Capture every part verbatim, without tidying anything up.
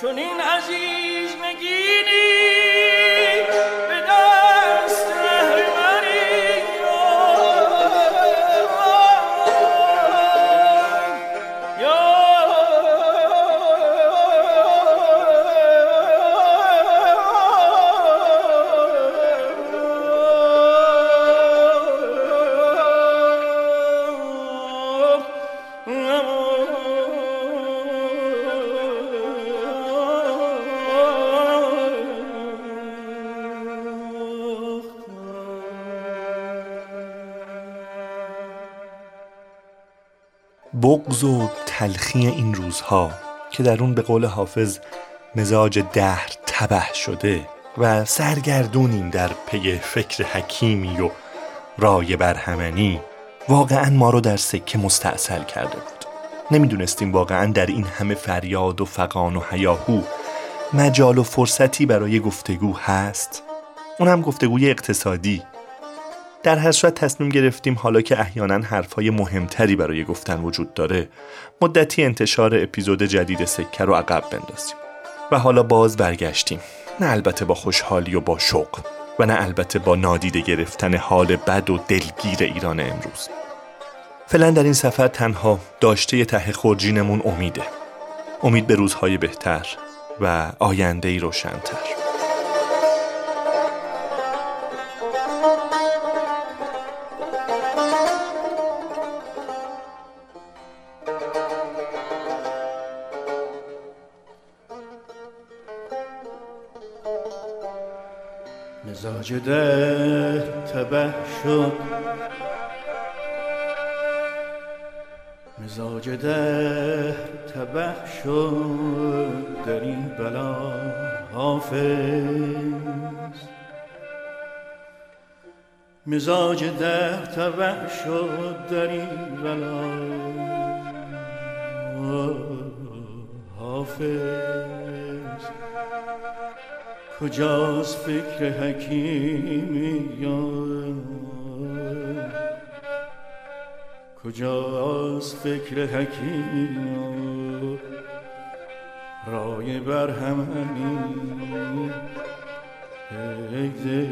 چون این عزیز نگینی به دست اهرمنی بغض و تلخی این روزها که در اون به قول حافظ مزاج دهر تبه شده و سرگردونیم در پی فکر حکیمی و رای برهمنی واقعا ما رو در سکه مستاصل کرده بود. نمیدونستیم واقعا در این همه فریاد و فغان و هیاهو مجال و فرصتی برای گفتگو هست، اون هم گفتگوی اقتصادی. در هر صورت تصمیم گرفتیم حالا که احیانا حرفای مهمتری برای گفتن وجود داره، مدتی انتشار اپیزود جدید سکه رو عقب بندازیم. و حالا باز برگشتیم، نه البته با خوشحالی و با شوق و نه البته با نادیده گرفتن حال بد و دلگیر ایران امروز. فعلا در این سفر تنها داشته ته خورجینمون امیده، امید به روزهای بهتر و آینده‌ای روشن‌تر. مزاج دهر تبه شد، مزاج دهر تبه شد، در این بلا حافظ. مزاج دهر تبه شد، در این بلا حافظ. کجاست فکر حکیمی یار، کجاست فکر حکیمی یار، رای برهمنی ای دل.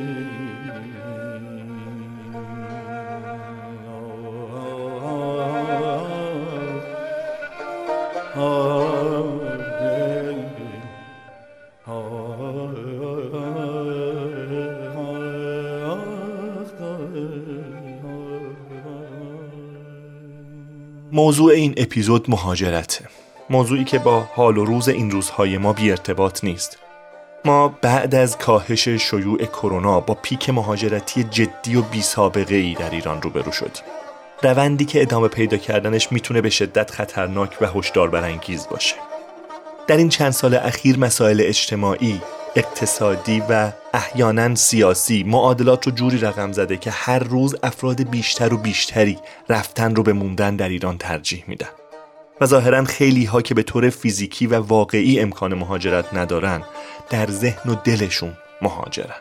آه آه موضوع این اپیزود مهاجرته، موضوعی که با حال و روز این روزهای ما بی ارتباط نیست. ما بعد از کاهش شیوع کرونا با پیک مهاجرتی جدی و بی سابقه ای در ایران روبرو شدیم. روندی که ادامه پیدا کردنش میتونه به شدت خطرناک و هشدار برانگیز باشه. در این چند سال اخیر مسائل اجتماعی، اقتصادی و احیاناً سیاسی معادلات رو جوری رقم زده که هر روز افراد بیشتر و بیشتری رفتن رو به موندن در ایران ترجیح میدن و ظاهراً خیلی ها که به طور فیزیکی و واقعی امکان مهاجرت ندارن در ذهن و دلشون مهاجرن.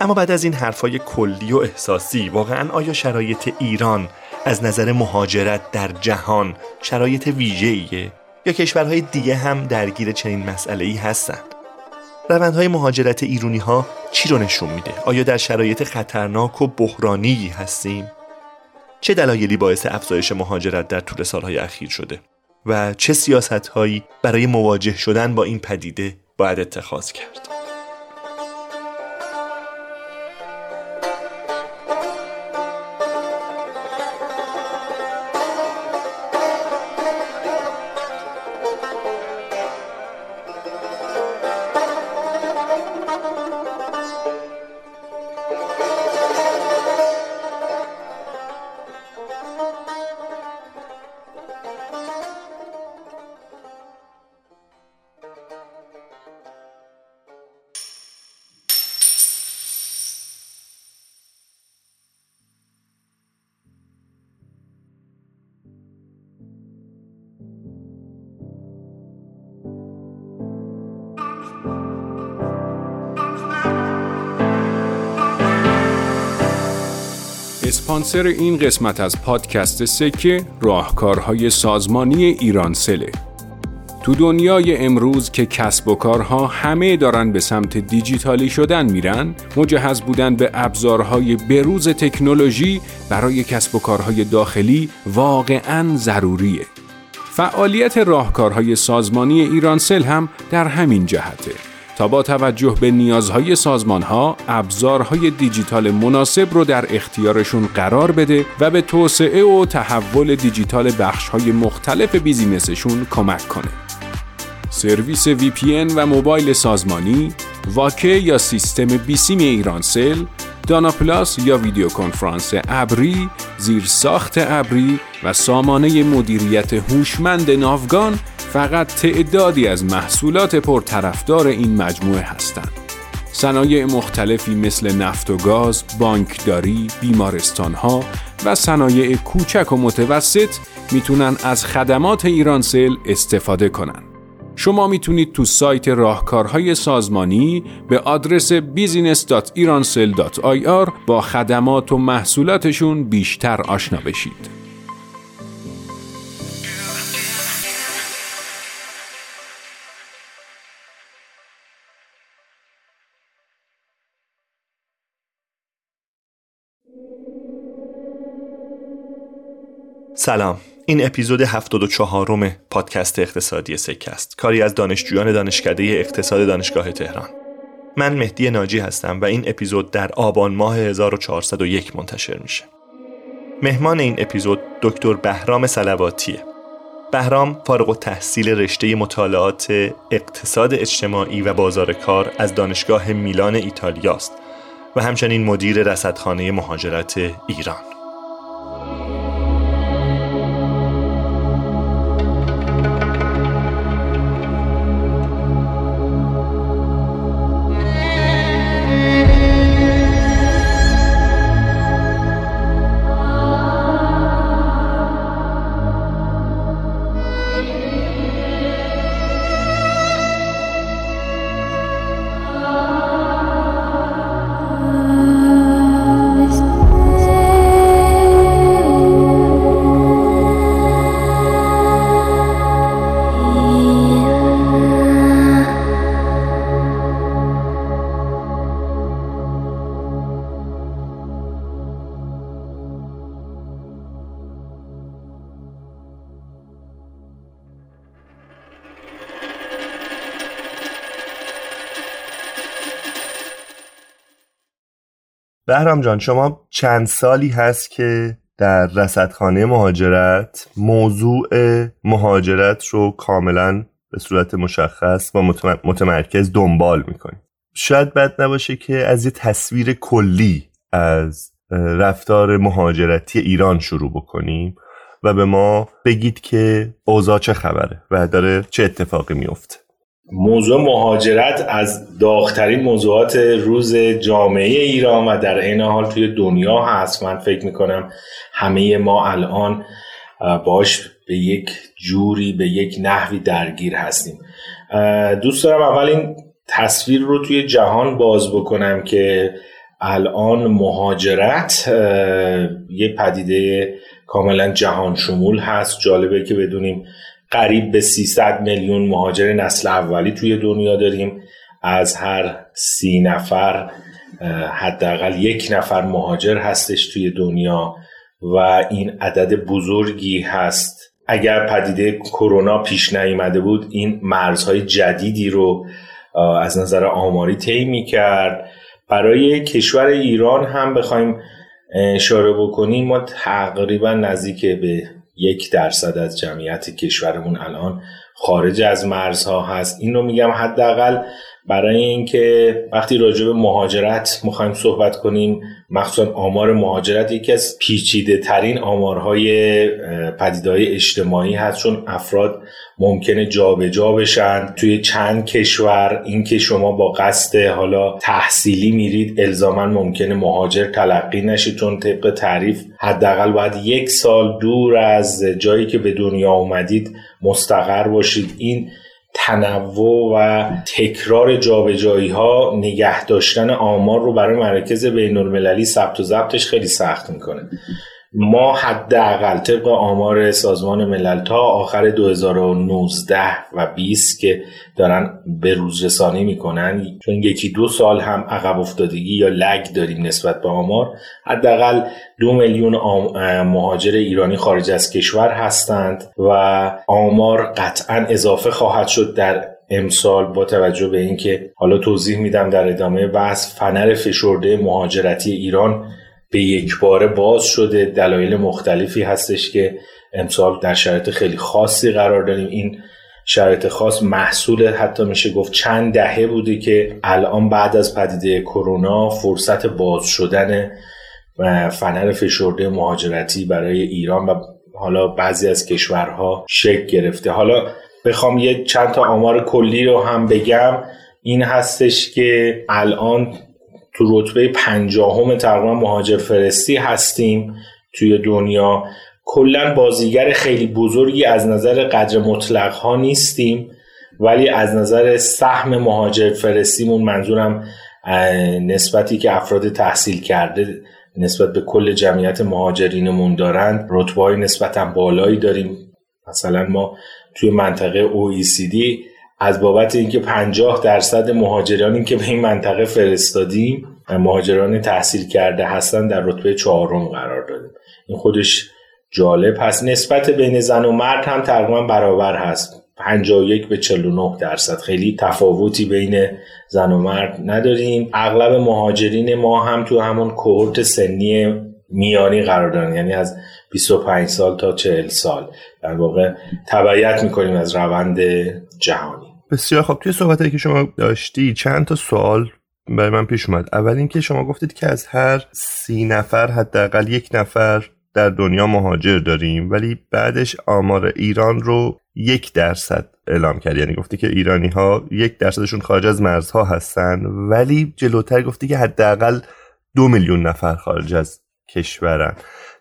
اما بعد از این حرفای کلی و احساسی، واقعاً آیا شرایط ایران از نظر مهاجرت در جهان شرایط ویژه‌ایه یا کشورهای دیگه هم درگیر چنین مسئله‌ای هستن؟ روندهای مهاجرت ایرانی‌ها چی رو نشون میده؟ آیا در شرایط خطرناک و بحرانی هستیم؟ چه دلایلی باعث افزایش مهاجرت در طول سالهای اخیر شده و چه سیاست‌هایی برای مواجه شدن با این پدیده باید اتخاذ کرد؟ اسپانسر این قسمت از پادکست سکه راهکارهای سازمانی ایرانسل. تو دنیای امروز که کسب و کارها همه دارن به سمت دیجیتالی شدن میرن، مجهز بودن به ابزارهای بروز تکنولوژی برای کسب و کارهای داخلی واقعاً ضروریه. فعالیت راهکارهای سازمانی ایرانسل هم در همین جهته تا با توجه به نیازهای سازمانها ابزارهای دیجیتال مناسب رو در اختیارشون قرار بده و به توسعه و تحول دیجیتال بخشهای مختلف بیزینسشون کمک کنه. سرویس وی پی ان و موبایل سازمانی، واکه یا سیستم بی سی ام آی ایرانسل، دانا پلاس یا ویدیو کنفرانس ابری، زیرساخت ابری و سامانه مدیریت هوشمند ناوگان فقط تعدادی از محصولات پرطرفدار این مجموعه هستند. صنایع مختلفی مثل نفت و گاز، بانکداری، بیمارستان‌ها و صنایع کوچک و متوسط میتونن از خدمات ایرانسل استفاده کنن. شما میتونید تو سایت راهکارهای سازمانی به آدرس بیزینس دات ایرانسل دات آی آر با خدمات و محصولاتشون بیشتر آشنا بشید. سلام، این اپیزود هفتاد و چهارم پادکست اقتصادی سکه است، کاری از دانشجویان دانشکده اقتصاد دانشگاه تهران. من مهدی ناجی هستم و این اپیزود در آبان ماه هزار و چهارصد و یک منتشر میشه. مهمان این اپیزود دکتر بهرام صلواتیه. بهرام فارغ التحصیل رشته مطالعات اقتصاد اجتماعی و بازار کار از دانشگاه میلان ایتالیا است و همچنین مدیر رصدخانه مهاجرت ایران. بهرام جان، شما چند سالی هست که در رصدخانه مهاجرت موضوع مهاجرت رو کاملا به صورت مشخص و متمرکز دنبال میکنید. شاید بد نباشه که از یه تصویر کلی از رفتار مهاجرتی ایران شروع بکنیم و به ما بگید که اوضاع چه خبره و داره چه اتفاقی میفته. موضوع مهاجرت از داغ‌ترین موضوعات روز جامعه ایران و در عین حال توی دنیا هست. من فکر میکنم همه ما الان باش به یک جوری به یک نحوی درگیر هستیم. دوست دارم اول این تصویر رو توی جهان باز بکنم که الان مهاجرت یه پدیده کاملا جهان شمول هست. جالبه که بدونیم قریب به سیصد میلیون مهاجر نسل اولی توی دنیا داریم. از هر سی نفر حداقل یک نفر مهاجر هستش توی دنیا و این عدد بزرگی هست. اگر پدیده کرونا پیش نیامده بود این مرزهای جدیدی رو از نظر آماری طی می‌کرد. برای کشور ایران هم بخوایم اشاره بکنیم، ما تقریبا نزدیک به یک درصد از جمعیت کشورمون الان خارج از مرزها هست. این رو میگم حداقل برای اینکه وقتی راجع به مهاجرت میخوایم صحبت کنیم، مخصوصا آمار مهاجرت یکی از پیچیده ترین آمارهای پدیده‌های اجتماعی هست، چون افراد ممکنه جابجا بشن توی چند کشور. اینکه شما با قصد حالا تحصیلی میرید الزاما ممکنه مهاجر تلقی نشید، چون طبق تعریف حداقل باید یک سال دور از جایی که به دنیا اومدید مستقر باشید. این تنوع و تکرار جابجایی ها نگه داشتن آمار رو برای مراکز بین‌المللی ثبت و ضبطش خیلی سخت میکنه. ما حداقل طبق آمار سازمان ملل تا آخر دو هزار و نوزده و بیست که دارن به روز رسانی میکنن، چون یکی دو سال هم عقب افتادگی یا لگ داریم نسبت به آمار، حداقل دو میلیون مهاجر ایرانی خارج از کشور هستند و آمار قطعا اضافه خواهد شد در امسال، با توجه به اینکه حالا توضیح میدم در ادامه بحث، فنر فشرده مهاجرتی ایران به یک باره باز شده. دلایل مختلفی هستش که امسال در شرایط خیلی خاصی قرار داریم. این شرایط خاص محصول حتی میشه گفت چند دهه بوده که الان بعد از پدیده کرونا فرصت باز شدن فنر فشرده مهاجرتی برای ایران و حالا بعضی از کشورها شکل گرفته. حالا بخوام یه چند تا آمار کلی رو هم بگم، این هستش که الان تو رتبه پنجاهم تقریبا مهاجر فرستی هستیم توی دنیا. کلا بازیگر خیلی بزرگی از نظر قدر مطلق ها نیستیم، ولی از نظر سهم مهاجر فرستیمون، منظورم نسبتی که افراد تحصیل کرده نسبت به کل جمعیت مهاجرینمون دارن، رتبه‌های نسبتاً بالایی داریم. مثلا ما توی منطقه او ای سی دی از بابت اینکه پنجاه درصد مهاجرانی که به این منطقه فرستادیم مهاجران تحصیل کرده هستن در رتبه چهارم قرار دادیم. این خودش جالب هست. نسبت بین زن و مرد هم تقریبا برابر هست، پنجاه و یک به چهل و نه درصد. خیلی تفاوتی بین زن و مرد نداریم. اغلب مهاجرین ما هم تو همون کوهورت سنی میانی قرار دارن، یعنی از بیست و پنج سال تا چهل سال. در واقع تبعیت میکنیم از روند جهانی. بسیار خب، توی صحبتایی که شما داشتی چند تا سوال برای من پیش اومد. اول اینکه شما گفتید که از هر سی نفر حداقل یک نفر در دنیا مهاجر داریم، ولی بعدش آمار ایران رو یک درصد اعلام کرد، یعنی گفتی که ایرانی ها یک درصدشون خارج از مرزها هستن، ولی جلوتر گفتی که حداقل دو میلیون نفر خارج از کشورن.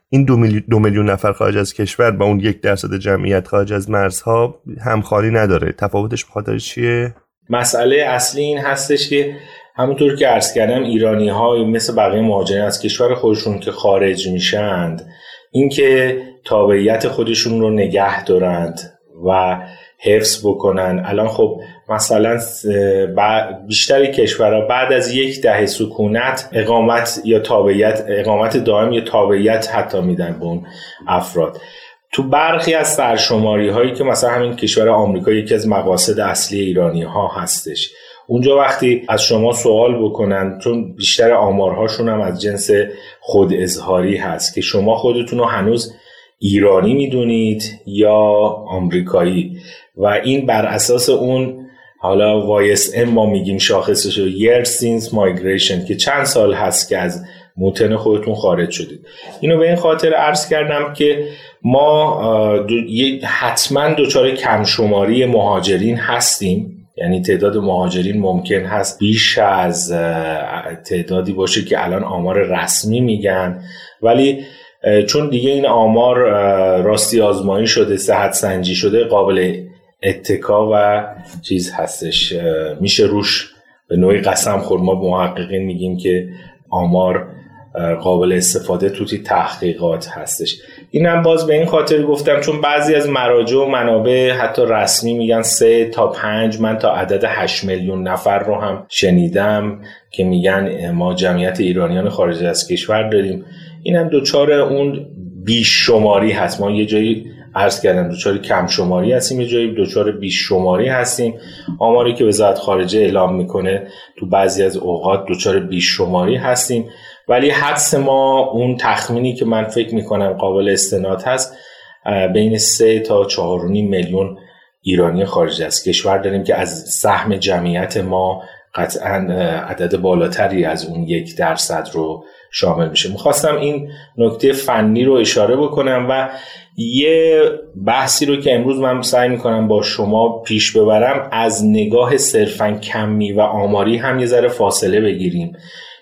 این دو میلیون دو میلیون نفر خارج از کشور با اون یک درصد جمعیت خارج از مرزها همخوانی نداره. تفاوتش بخاطر چیه؟ مسئله اصلی این هستش که همونطور که عرض کردم ایرانی ها مثل بقیه مهاجرین از کشور خودشون که خارج میشند، اینکه تابعیت خودشون رو نگه دارند و حفظ بکنن. الان خب مثلا بیشتر کشورها بعد از یک دهه سکونت اقامت یا تابعیت، اقامت دائم یا تابعیت حتی میدن به اون افراد. تو برخی از سرشماری هایی که مثلا همین کشور آمریکا یکی از مقاصد اصلی ایرانی ها هستش، اونجا وقتی از شما سوال بکنن، چون بیشتر آمارهاشون هم از جنس خود اظهاری هست که شما خودتون رو هنوز ایرانی میدونید یا آمریکایی، و این بر اساس اون حالا وای اس ام ما میگیم شاخصش رو years since migration، که چند سال هست که از موطن خودتون خارج شدید. اینو به این خاطر عرض کردم که ما دو، حتما دچار کم شماری مهاجرین هستیم، یعنی تعداد مهاجرین ممکن هست بیش از تعدادی باشه که الان آمار رسمی میگن، ولی چون دیگه این آمار راستی آزمایی شده، صحت سنجی شده، قابل اتکا و چیز هستش، میشه روش به نوعی قسم خورد. ما به محققین میگیم که آمار قابل استفاده توی تحقیقات هستش. اینم باز به این خاطر گفتم چون بعضی از مراجع و منابع حتی رسمی میگن سه تا پنج، من تا عدد هشت میلیون نفر رو هم شنیدم که میگن ما جمعیت ایرانیان خارج از کشور داریم. اینم دوچار اون بیشماری هست. ما یه جایی عرض کردم دوچار کم شماری هستیم، یه جایی دوچار بیشماری هستیم. آماری که وزارت خارجه اعلام میکنه تو بعضی از اوقات دوچار بیشماری هستیم، ولی حدس ما، اون تخمینی که من فکر میکنم قابل استناد هست، بین سه تا چهار و نیم میلیون ایرانی خارج از کشور داریم که از سهم جمعیت ما قطعا عدد بالاتری از اون یک درصد رو شامل میشه. میخواستم این نکته فنی رو اشاره بکنم و یه بحثی رو که امروز من سعی میکنم با شما پیش ببرم، از نگاه صرفاً کمی و آماری هم یه ذره فاصله بگیریم،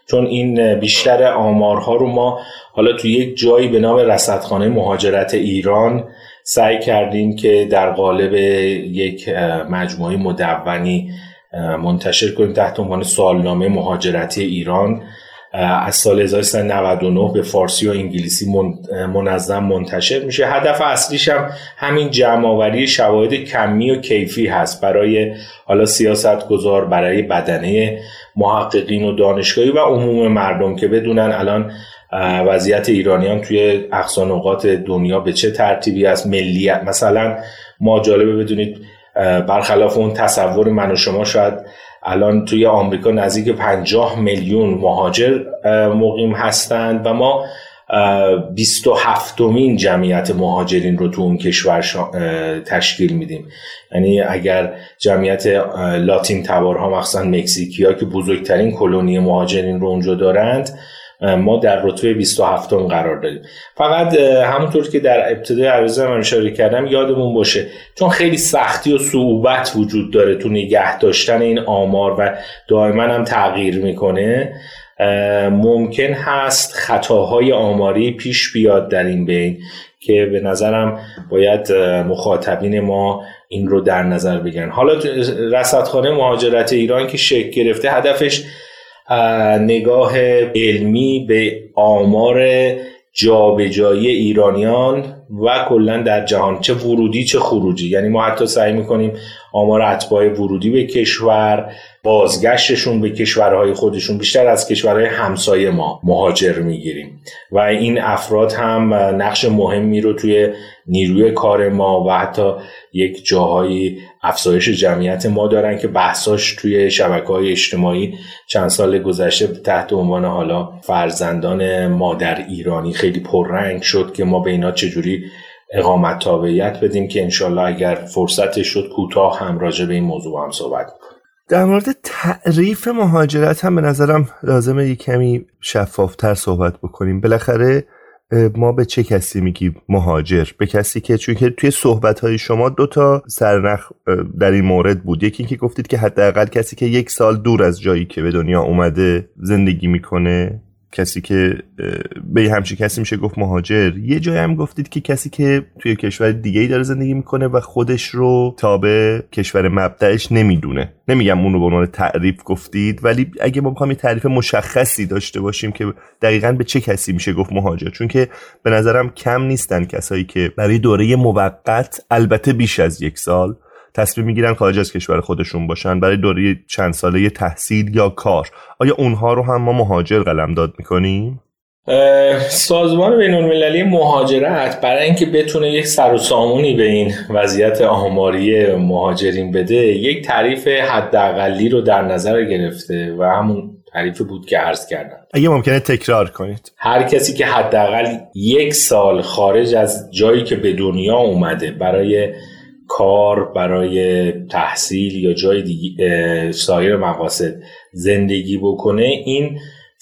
چون این بیشتر آمارها رو ما حالا تو یک جایی به نام رصدخانه مهاجرت ایران سعی کردیم که در قالب یک مجموعه مدونی منتشر کنیم تحت عنوان سالنامه مهاجرت ایران. از سال هزار و سیصد و نود و نه به فارسی و انگلیسی منظم منتشر میشه. هدف اصلیش هم همین جمع‌آوری شواهد کمی و کیفی هست برای حالا سیاستگزار، برای بدنه محققین و دانشگاهی و عموم مردم که بدونن الان وضعیت ایرانیان توی اقصا نقاط دنیا به چه ترتیبی است. ملیت مثلا ما جالبه بدونید، برخلاف اون تصور من و شما، شاید الان توی آمریکا نزدیک پنجاه میلیون مهاجر مقیم هستند و ما بیست و هفتمین جمعیت مهاجرین رو تو اون کشور تشکیل میدیم. یعنی اگر جمعیت لاتین تبارها مخصوصا مکزیکی‌ها که بزرگترین کلونی مهاجرین رو اونجا دارند، ما در رتبه بیست و هفتم قرار داریم. فقط همونطور که در ابتدای عرضم اشاره کردم یادمون باشه، چون خیلی سختی و صعوبت وجود داره تو نگه داشتن این آمار و دائما هم تغییر میکنه، ممکن هست خطاهای آماری پیش بیاد در این بین که به نظرم باید مخاطبین ما این رو در نظر بگیرن. حالا رصدخانه مهاجرت ایران که شکل گرفته، هدفش نگاه علمی به آمار جابجایی ایرانیان و کلا در جهان، چه ورودی چه خروجی. یعنی ما حتی سعی میکنیم آمار اتباع ورودی به کشور، بازگشتشون به کشورهای خودشون، بیشتر از کشورهای همسایه ما مهاجر میگیریم و این افراد هم نقش مهمی رو توی نیروی کار ما و حتی یک جاهایی افزایش جمعیت ما دارن که بحثاش توی شبکه‌های اجتماعی چند سال گذشته تحت عنوان حالا فرزندان مادر ایرانی خیلی پررنگ شد که ما به اینا چجوری اقامت تابعیت بدیم که انشالله اگر فرصتش شد کوتاه هم راجع به این موضوع هم صحبت کنیم. در مورد تعریف مهاجرت هم به نظرم لازمه یک کمی شفافتر صحبت بکنیم. بالاخره ما به چه کسی میگیم مهاجر؟ به کسی که، چون که توی صحبت‌های شما دو تا سرنخ در این مورد بود، یکی اینکه گفتید که حداقل کسی که یک سال دور از جایی که به دنیا اومده زندگی میکنه، کسی که به همچین کسی میشه گفت مهاجر. یه جایی هم گفتید که کسی که توی کشور دیگه‌ای داره زندگی میکنه و خودش رو تابع کشور مبدأش نمیدونه. نمیگم اون رو به عنوان تعریف گفتید، ولی اگه ما بخوایم یه تعریف مشخصی داشته باشیم که دقیقاً به چه کسی میشه گفت مهاجر، چون که به نظرم کم نیستن کسایی که برای دوره موقت، البته بیش از یک سال، تصمیم میگیرن خارج از کشور خودشون باشن برای دوره چند ساله تحصیل یا کار. آیا اونها رو هم ما مهاجر قلمداد میکنیم؟ سازمان بین‌المللی مهاجرت برای اینکه بتونه یک سر و سامونی به این وضعیت آماری مهاجرین بده، یک تعریف حداقلی رو در نظر گرفته و همون تعریف بود که عرض کردم. اگه ممکنه تکرار کنید. هر کسی که حداقل یک سال خارج از جایی که به دنیا اومده برای کار، برای تحصیل یا جای دیگه سایر مقاصد زندگی بکنه، این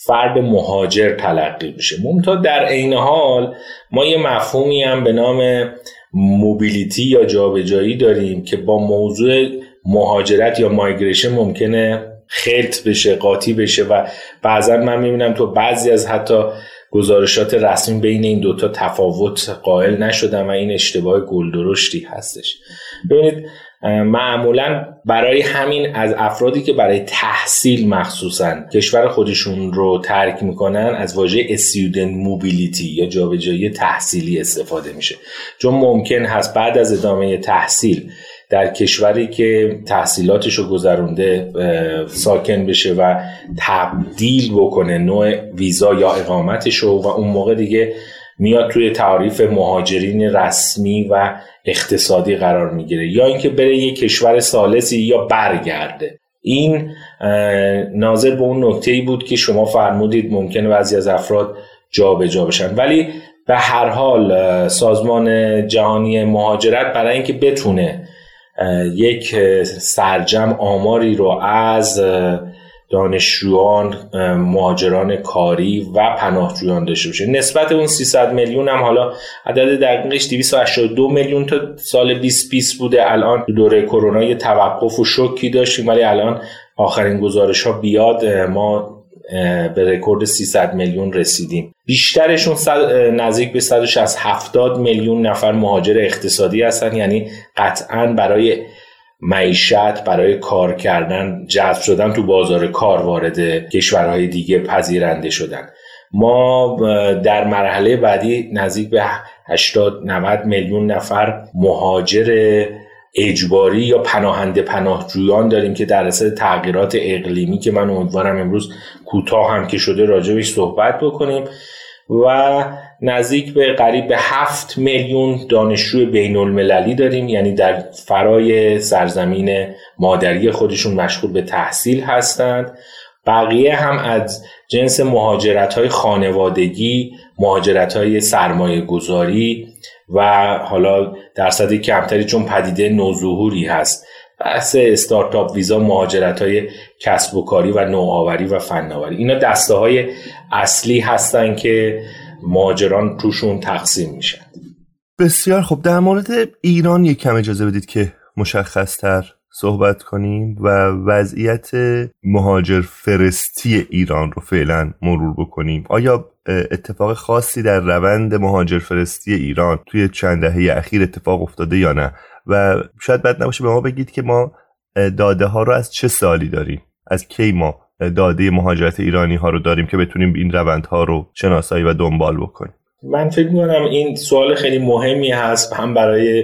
فرد مهاجر تلقی میشه. منتها در عین حال ما یه مفهومی هم به نام موبیلیتی یا جابجایی داریم که با موضوع مهاجرت یا مایگریشن ممکنه خلط بشه، قاطی بشه و بعضا من میبینم تو بعضی از حتی گزارشات رسمی بین این دوتا تفاوت قائل نشدن و این اشتباه گلدرشتی هستش. ببینید معمولا برای همین از افرادی که برای تحصیل مخصوصا کشور خودشون رو ترک میکنن، از واژه استودنت موبیلیتی یا جابجایی تحصیلی استفاده میشه، چون ممکن هست بعد از ادامه تحصیل در کشوری که تحصیلاتشو گذرونده ساکن بشه و تبدیل بکنه نوع ویزا یا اقامتشو و اون موقع دیگه میاد توی تعریف مهاجرین رسمی و اقتصادی قرار میگیره، یا اینکه بره یک کشور ثالثی یا برگرده. این ناظر به اون نکته‌ای بود که شما فرمودید ممکنه بعضی از افراد جا به جا بشن، ولی به هر حال سازمان جهانی مهاجرت برای اینکه بتونه یک سرجم آماری رو از دانشجویان، مهاجران کاری و پناهجویان داشته باشه، نسبت اون سیصد میلیون هم، حالا عدد دقیقش دویست و هشتاد و دو میلیون تا سال بیست بیست بوده. الان دوره کرونا یه توقف و شوکی داشتیم، ولی الان آخرین گزارش ها بیاد ما به رکورد سیصد میلیون رسیدیم. بیشترشون نزدیک به صد و شصت هفتاد میلیون نفر مهاجر اقتصادی هستن، یعنی قطعاً برای معیشت برای کار کردن، جذب شدن تو بازار کار، وارد کشورهای دیگه پذیرنده شدن. ما در مرحله بعدی نزدیک به هشتاد نود میلیون نفر مهاجر اجباری یا پناهنده پناهجویان داریم که در اثر تغییرات اقلیمی که من امیدوارم امروز کوتاه هم که شده راجعش صحبت بکنیم، و نزدیک به قریب به هفت میلیون دانشجو بین المللی داریم، یعنی در فرای سرزمین مادری خودشون مشغول به تحصیل هستند. بقیه هم از جنس مهاجرت‌های خانوادگی، مهاجرت‌های سرمایه‌گذاری و حالا درصد کمتری چون پدیده نوظهوری هست. بحث استارتاپ ویزا، مهاجرت‌های کسب و کاری و نوآوری و فناوری. اینا دسته‌های اصلی هستن که مهاجران توشون تقسیم میشن. بسیار خوب، در مورد ایران یک کم اجازه بدید که مشخص‌تر صحبت کنیم و وضعیت مهاجر فرستی ایران رو فعلا مرور بکنیم. آیا اتفاق خاصی در روند مهاجر فرستی ایران توی چند دهه اخیر اتفاق افتاده یا نه؟ و شاید بد نباشه به ما بگید که ما داده ها رو از چه سالی داریم، از کی ما داده مهاجرت ایرانی ها رو داریم که بتونیم این روند ها رو شناسایی و دنبال بکنیم. من فکر می‌کنم این سوال خیلی مهمی هست، هم برای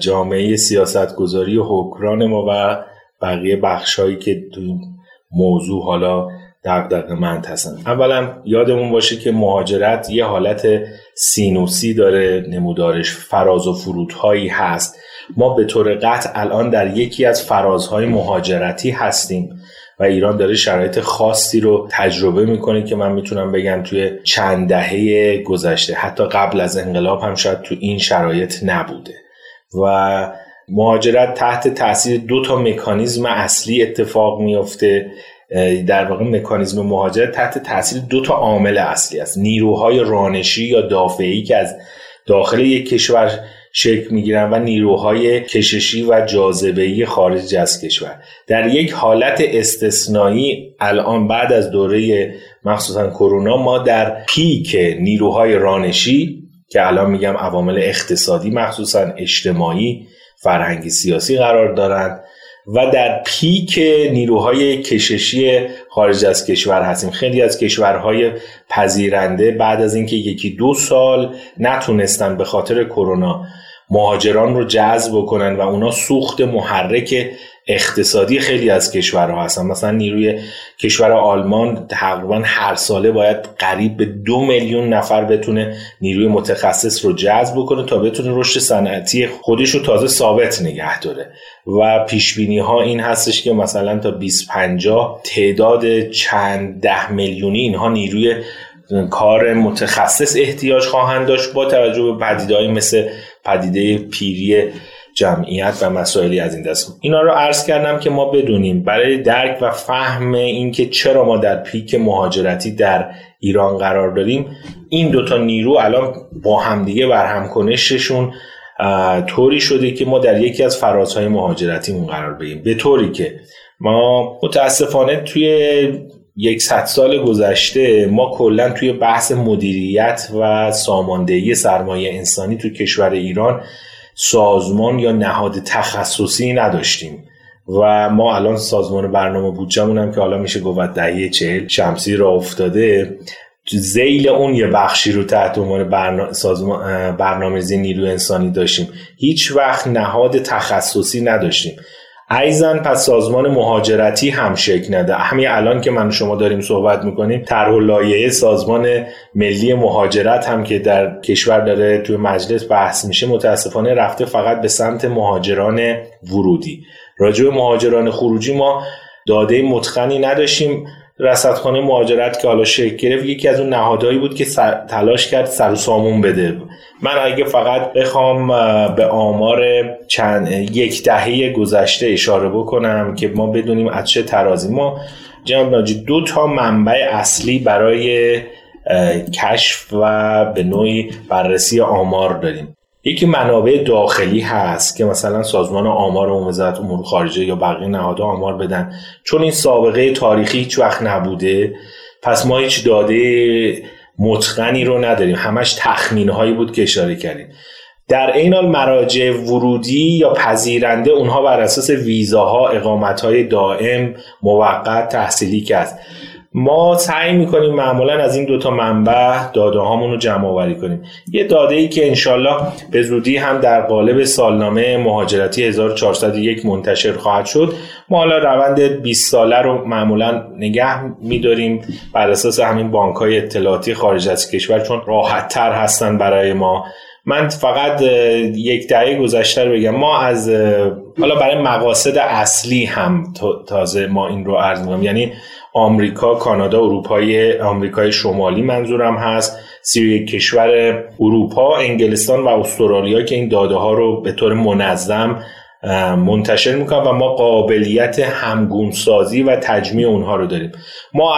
جامعه سیاستگذاری و حکران ما و بقیه بخشایی که تو این موضوع حالا دغدغه مند هستن. اولا یادمون باشه که مهاجرت یه حالت سینوسی داره، نمودارش فراز و فرودهایی هست. ما به طور قطع الان در یکی از فرازهای مهاجرتی هستیم و ایران داره شرایط خاصی رو تجربه میکنه که من میتونم بگم توی چند دهه گذشته، حتی قبل از انقلاب هم شاید تو این شرایط نبوده. و مهاجرت تحت تاثیر دو تا مکانیزم اصلی اتفاق میفته. در واقع مکانیزم مهاجرت تحت تاثیر دو تا عامل اصلی است: نیروهای رانشی یا دافعی که از داخل یک کشور شکل میگیرن و نیروهای کششی و جاذبه‌ای خارج از کشور. در یک حالت استثنایی الان بعد از دوره مخصوصا کرونا ما در پیک نیروهای رانشی که الان میگم عوامل اقتصادی، مخصوصا اجتماعی، فرهنگی، سیاسی قرار دارند و در پیک نیروهای کششی خارج از کشور هستیم. خیلی از کشورهای پذیرنده بعد از اینکه یکی دو سال نتونستن به خاطر کرونا مهاجران رو جذب بکنن و اونا سوخت محرک اقتصادی خیلی از کشورها هستن. مثلا نیروی کشور آلمان تقریبا هر ساله باید قریب به دو میلیون نفر بتونه نیروی متخصص رو جذب بکنه تا بتونه رشد صنعتی خودش رو تازه ثابت نگه داره و پیش بینی ها این هستش که مثلا تا بیست پنجاه تعداد چند ده میلیونی اینها نیروی کار متخصص احتیاج خواهند داشت، با توجه به پدیده‌ای مثل پدیده پیری جمعیت و مسائلی از این دست. اینا رو عرض کردم که ما بدونیم برای درک و فهم اینکه چرا ما در پیک مهاجرتی در ایران قرار داریم، این دوتا نیرو الان با همدیگه برهمکنششون طوری شده که ما در یکی از فرازهای مهاجرتیمون قرار بگیم، به طوری که ما متاسفانه توی یک صد سال گذشته ما کلا توی بحث مدیریت و ساماندهی سرمایه انسانی توی کشور ایران سازمان یا نهاد تخصصی نداشتیم و ما الان سازمان برنامه بودجه‌مون هم که حالا میشه گفت دهه چهل شمسی را افتاده، ذیل اون یه بخشی رو تحت عنوان برنامه سازمان برنامه‌ریزی نیروی انسانی داشتیم، هیچ وقت نهاد تخصصی نداشتیم. ایزن پس سازمان مهاجرتی هم شکل نده. همین الان که من شما داریم صحبت میکنیم طرح لایحه سازمان ملی مهاجرت هم که در کشور داره توی مجلس بحث میشه، متاسفانه رفته فقط به سمت مهاجران ورودی. راجع به مهاجران خروجی ما داده متقنی نداشتیم. رصدخانه مهاجرت که حالا شکل گرفت یکی از اون نهادهایی بود که سر، تلاش کرد سر و سامون بده. من اگه فقط بخوام به آمار چند یک دهه گذشته اشاره بکنم که ما بدونیم از چه ترازی ما، جناب ناجی دو تا منبع اصلی برای کشف و به نوعی بررسی آمار داریم. یکی منابع داخلی هست که مثلا سازمان آمار و وزارت امور خارجه یا بقیه نهادها آمار بدن، چون این سابقه تاریخی هیچ وقت نبوده پس ما هیچ داده متقنی رو نداریم، همش تخمین‌هایی بود که اشاره کردیم. در عین حال مراجع ورودی یا پذیرنده اونها بر اساس ویزاها، اقامت‌های دائم، موقت، تحصیلی که است. ما سعی میکنیم معمولا از این دوتا منبع داده هامونو جمع آوری کنیم. یه داده ای که انشالله به زودی هم در قالب سالنامه مهاجرتی هزار و چهارصد و یک منتشر خواهد شد. ما حالا روند بیست ساله رو معمولا نگه میداریم بر اساس همین بانک های اطلاعاتی خارج از کشور، چون راحت تر هستن برای ما. من فقط یک دقیقه گذشته رو بگم، ما از حالا برای مقاصد اصلی هم تازه ما این رو عرض می‌کنم، یعنی آمریکا، کانادا، اروپای آمریکای شمالی منظورم هست، سی و یک کشور اروپا، انگلستان و استرالیا که این داده ها رو به طور منظم منتشر میکنن و ما قابلیت همگونسازی و تجمیع اونها رو داریم. ما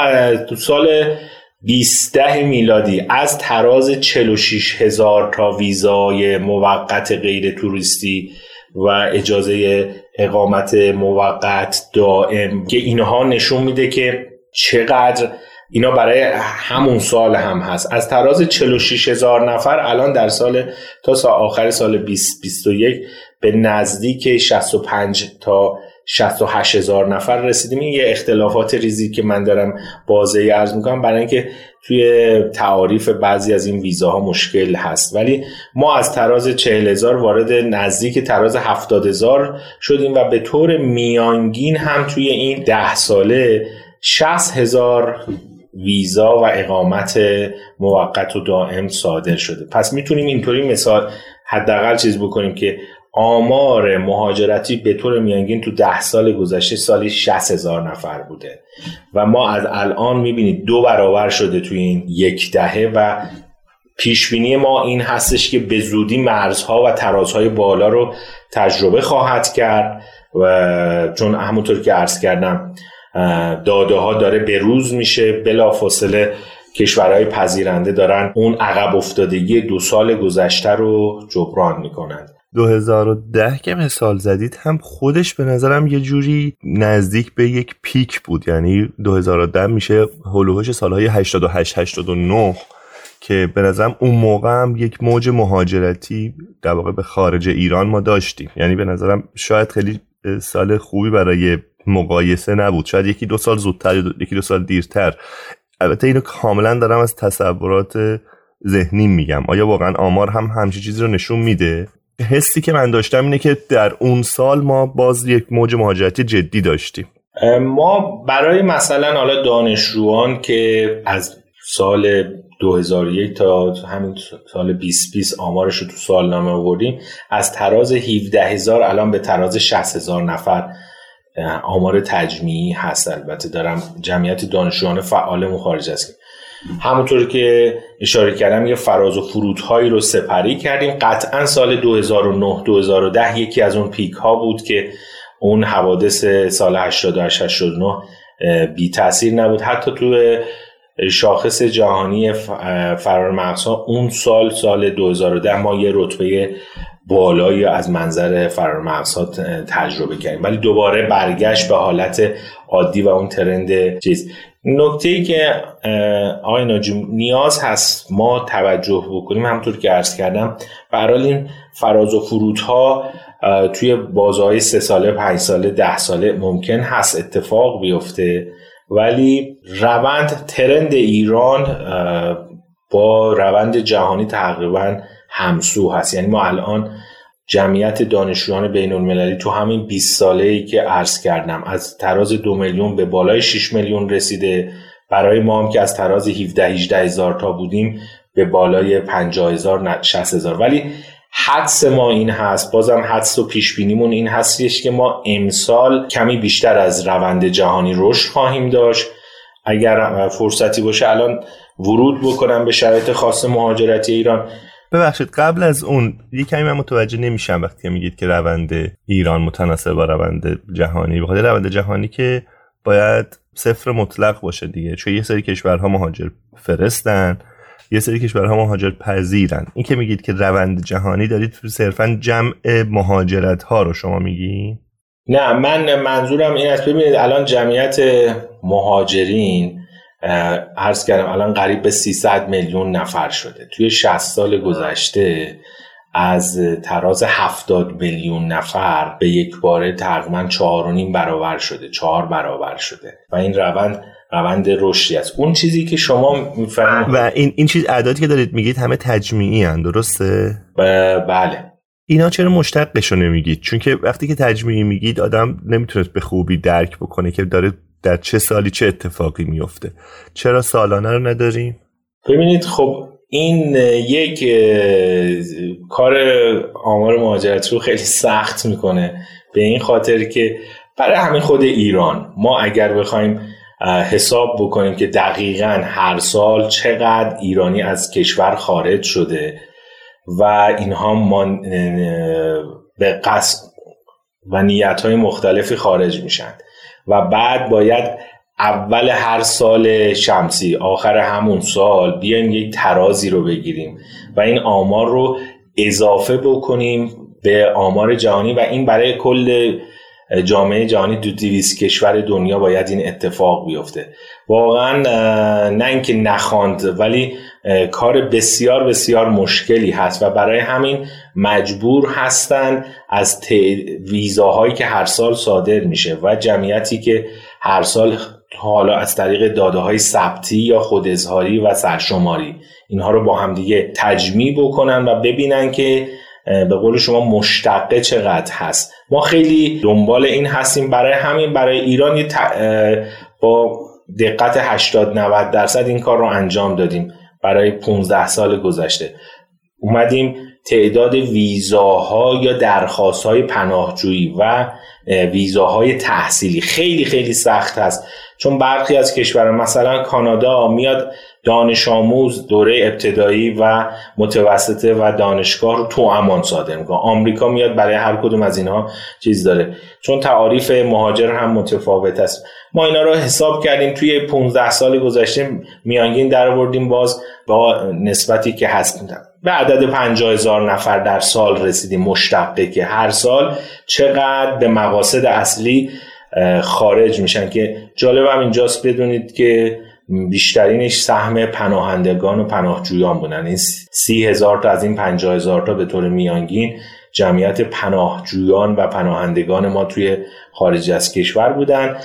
تو سال بیست میلادی از تراز چهل و شش هزار تا ویزای موقت غیر توریستی و اجازه اقامت موقت دائم که اینها نشون میده که چقدر اینا برای همون سال هم هست، از تراز چهل و شش هزار نفر الان در سال تا سال آخر سال بیست بیست و یک به نزدیک شصت و پنج تا شصت و هشت هزار نفر رسیدیم. این یه اختلافات ریزی که من دارم بازه عرض میکنم برای اینکه توی تعاریف بعضی از این ویزاها مشکل هست، ولی ما از تراز چهل هزار وارد نزدیک تراز هفتاد هزار شدیم و به طور میانگین هم توی این ده ساله شصت هزار ویزا و اقامت موقت و دائم صادر شده. پس میتونیم اینطوری مثال حداقل چیز بکنیم که آمار مهاجرتی به طور میانگین تو ده سال گذشته سالی شصت هزار نفر بوده و ما از الان میبینید دو برابر شده توی این یک دهه و پیشبینی ما این هستش که به زودی مرزها و ترازهای بالا رو تجربه خواهد کرد و چون همونطور که عرض کردم داده ها داره به روز میشه، بلافاصله کشورهای پذیرنده دارن اون عقب افتادگی دو سال گذشته رو جبران میکنن. دو هزار و ده که مثال زدید هم خودش به نظرم یه جوری نزدیک به یک پیک بود، یعنی دو هزار و ده میشه هلوهوش سالهای هشتاد و هشت هشتاد و نه که به نظرم اون موقع هم یک موج مهاجرتی در واقع به خارج ایران ما داشتیم، یعنی به نظرم شاید خیلی سال خوبی برای مقایسه نبود، شاید یکی دو سال زودتر یکی دو سال دیرتر. البته اینو کاملا دارم از تصورات ذهنی میگم. آیا واقعا آمار هم همچین چیزی رو نشون میده؟ حسی که من داشتم اینه که در اون سال ما باز یک موج مهاجرتی جدی داشتیم. ما برای مثلا حالا دانشجویان که از سال دو هزار و یک تا همین سال بیست بیست آمارش رو تو سالنامه آوردیم، از تراز هفده هزار الان به تراز شصت هزار نفر آمار تجمیعی هست. البته دارم جمعیت دانشجویان فعالمون خارج است. همونطور که اشاره کردم یه فراز و فرودهایی رو سپری کردیم. قطعا سال دو هزار و نه دو هزار و ده یکی از اون پیک ها بود که اون حوادث سال هشتاد و هشت هشتاد و نه بی تأثیر نبود. حتی تو شاخص جهانی فرامرزها اون سال سال دو هزار و ده ما یه رتبه بالایی از منظر فرامرزها تجربه کردیم، ولی دوباره برگشت به حالت عادی و اون ترند چیز. نکته‌ای که آقای ناجی نیاز هست ما توجه بکنیم، همونطور که عرض کردم برحال این فراز و فرودها توی بازهای سه ساله، پنج ساله، ده ساله ممکن هست اتفاق بیفته، ولی روند ترند ایران با روند جهانی تقریبا همسو هست. یعنی ما الان جمعیت دانشجویان بین المللی تو همین بیست ساله‌ای که عرض کردم از تراز دو میلیون به بالای شش میلیون رسیده. برای ما هم که از تراز هفده هجده هزار تا بودیم به بالای پنجاه هزار شصت هزار. ولی حدس ما این هست، بازم حدس و پیشبینیمون این هستش که ما امسال کمی بیشتر از روند جهانی رشد خواهیم داشت. اگر فرصتی باشه الان ورود بکنم به شرایط خاص مهاجرتی ایران. ببخشید قبل از اون یه کمی من متوجه نمیشم وقتی که میگید که روند ایران متناسب با روند جهانی، بخاطر روند جهانی که باید صفر مطلق باشه دیگه، چون یه سری کشورها مهاجر فرستن یه سری کشورها مهاجر پذیرن. این که میگید که روند جهانی دارید صرفا جمع مهاجرت ها رو شما میگی؟ نه، من منظورم این است. ببینید الان جمعیت مهاجرین عرض کردم الان قریب به سیصد میلیون نفر شده. توی شصت سال گذشته از تراز هفتاد میلیون نفر به یک باره تقریباً چهار و نیم برابر شده، چهار برابر شده و این روند روند رشدی است. اون چیزی که شما میفهمید و این این چیز اعدادی که دارید میگید همه تجمیعی ان، درسته؟ ب... بله. اینا چرا مشتقشو نمیگید؟ چون که وقتی که تجمیعی میگید آدم نمیتونه به خوبی درک بکنه که داره در چه سالی چه اتفاقی میفته. چرا سالانه رو نداریم؟ ببینید خب این یک کار آمار مهاجرت رو خیلی سخت میکنه، به این خاطر که برای همین خود ایران ما اگر بخوایم حساب بکنیم که دقیقاً هر سال چقدر ایرانی از کشور خارج شده و اینها من به قصد و نیت‌های مختلفی خارج میشن و بعد باید اول هر سال شمسی آخر همون سال بیایم یک ترازی رو بگیریم و این آمار رو اضافه بکنیم به آمار جهانی و این برای کل جامعه جهانی دو دویست کشور دنیا باید این اتفاق بیفته. واقعا نه اینکه نخواند ولی کار بسیار بسیار مشکلی هست و برای همین مجبور هستن از ویزاهایی که هر سال صادر میشه و جمعیتی که هر سال حالا از طریق داده‌های ثبتی یا خوداظهاری و سرشماری اینها رو با هم دیگه تجمیع بکنن و ببینن که به قول شما مشتقه چقدر هست. ما خیلی دنبال این هستیم، برای همین برای ایران یه با دقت هشتاد نود درصد این کار رو انجام دادیم. برای پانزده سال گذشته اومدیم تعداد ویزاها یا درخواست‌های پناهجویی و ویزاهای تحصیلی خیلی خیلی سخت هست، چون برخی از کشورها مثلا کانادا میاد دانش آموز دوره ابتدایی و متوسطه و دانشگاه رو توامان صادر میکنه. آمریکا میاد برای هر کدوم از اینها چیز داره، چون تعاریف مهاجر هم متفاوت است. ما اینا رو حساب کردیم توی پانزده سال گذشته میانگین درآوردیم باز با نسبتی که هست به عدد پنجاه هزار نفر در سال رسیدیم مشتقه که هر سال چقدر به مقاصد اصلی خارج میشن که جالب هم اینجاست بدونید که بیشترینش سهم پناهندگان و پناهجویان بودن. این سی هزار تا از این پنجاه هزار تا به طور میانگین جمعیت پناهجویان و پناهندگان ما توی خارج از کشور بودن.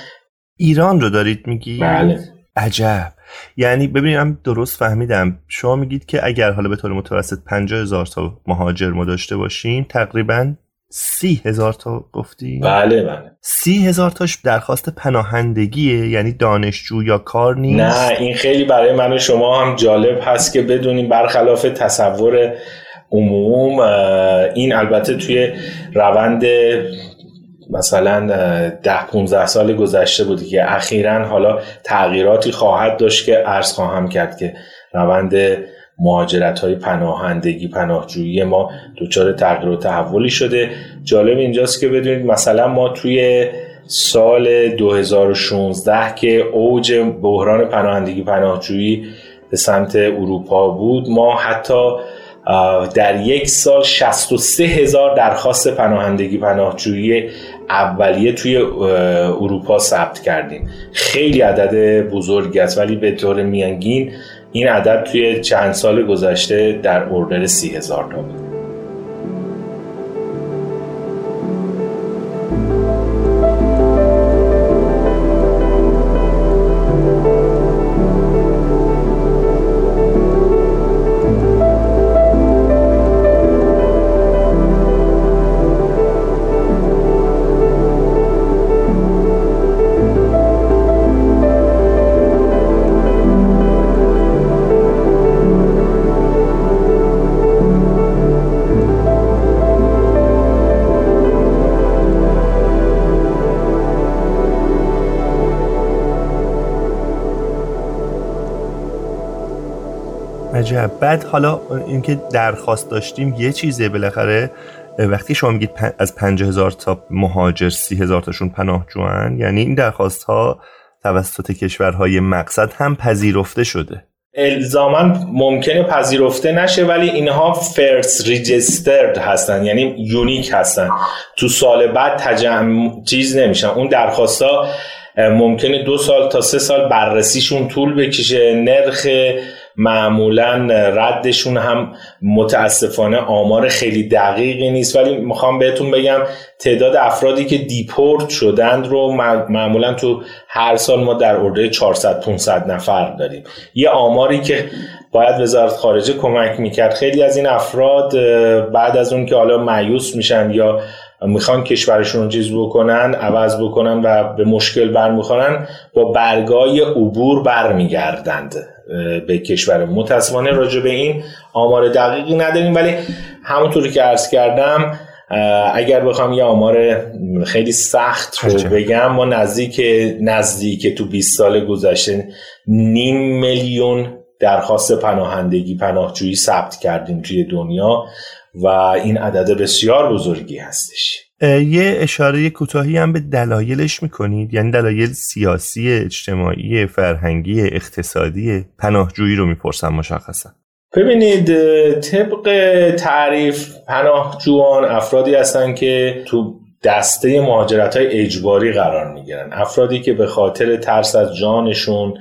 ایران رو دارید میگی؟ بله. عجب. یعنی ببینیم درست فهمیدم شما میگید که اگر حالا به طور متوسط پنجاه هزار تا مهاجر ما داشته باشیم تقریباً سی هزار تا گفتی؟ بله بله. سی هزار تاش درخواست پناهندگیه، یعنی دانشجو یا کار نیست؟ نه، این خیلی برای من و شما هم جالب هست که بدونیم برخلاف تصور عموم این البته توی روند مثلا ده پونزده سال گذشته بودی که اخیراً حالا تغییراتی خواهد داشت که عرض خواهم کرد که روند مهاجرت‌های پناهندگی پناهجویی ما دچار تغییر و تحولی شده. جالب اینجاست که بدونید مثلا ما توی سال دو هزار و شانزده که اوج بحران پناهندگی پناهجویی به سمت اروپا بود، ما حتی در یک سال شصت و سه هزار درخواست پناهندگی پناهجویی اولیه توی اروپا ثبت کردیم. خیلی عدد بزرگی است ولی به طور میانگین این عدد توی چند سال گذشته در اردر سی هزار تا بود. بعد حالا اینکه درخواست داشتیم یه چیزه، بالاخره وقتی شما میگید پن... از پنجاه هزار تا مهاجر سی هزار تاشون پناهجوان، یعنی این درخواست ها توسط کشورهای مقصد هم پذیرفته شده؟ الزاماً ممکنه پذیرفته نشه ولی اینها فرست ریجسترد هستن، یعنی یونیک هستن، تو سال بعد تجمع چیز نمیشن. اون درخواست ها ممکنه دو سال تا سه سال بررسیشون طول بکشه، نرخ معمولا ردشون هم متاسفانه آمار خیلی دقیقی نیست، ولی میخوام بهتون بگم تعداد افرادی که دیپورت شدند رو معمولا تو هر سال ما در اردوی چهارصد پانصد نفر داریم. یه آماری که باید وزارت خارجه کمک میکرد، خیلی از این افراد بعد از اون که حالا مایوس میشن یا میخوان کشورشون رو چیز بکنن، عوض بکنن و به مشکل برمیخورن، با برگای عبور برمیگردند به کشور. متاسفانه راجع به این آمار دقیقی نداریم، ولی همونطوری که عرض کردم اگر بخوام یه آمار خیلی سخت رو بگم، ما نزدیک نزدیک تو بیست سال گذشته نیم میلیون درخواست پناهندگی پناهجویی ثبت کردیم توی دنیا و این عدد بسیار بزرگی هستش. یه اشاره کوتاهی هم به دلایلش میکنید؟ یعنی دلایل سیاسی، اجتماعی، فرهنگی، اقتصادی پناهجویی رو میپرسن مشخصا. ببینید، طبق تعریف پناهجویان افرادی هستن که تو دسته مهاجرت‌های اجباری قرار میگیرن، افرادی که به خاطر ترس از جانشون،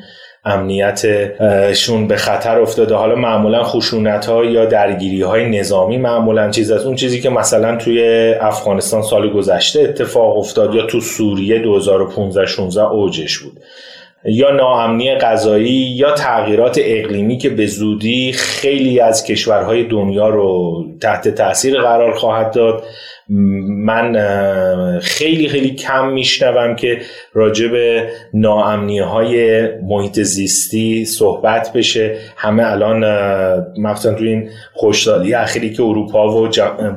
امنیتشون به خطر افتاده. حالا معمولا خشونت‌ها یا درگیری‌های نظامی معمولا چیز از اون چیزی که مثلا توی افغانستان سال گذشته اتفاق افتاد یا تو سوریه دو هزار و پانزده شانزده اوجش بود، یا ناامنی غذایی یا تغییرات اقلیمی که به زودی خیلی از کشورهای دنیا رو تحت تأثیر قرار خواهد داد. من خیلی خیلی کم میشنوم که راجع به ناامنی‌های محیط زیستی صحبت بشه. همه الان مثلا تو این خوشحالی اخیری که اروپا و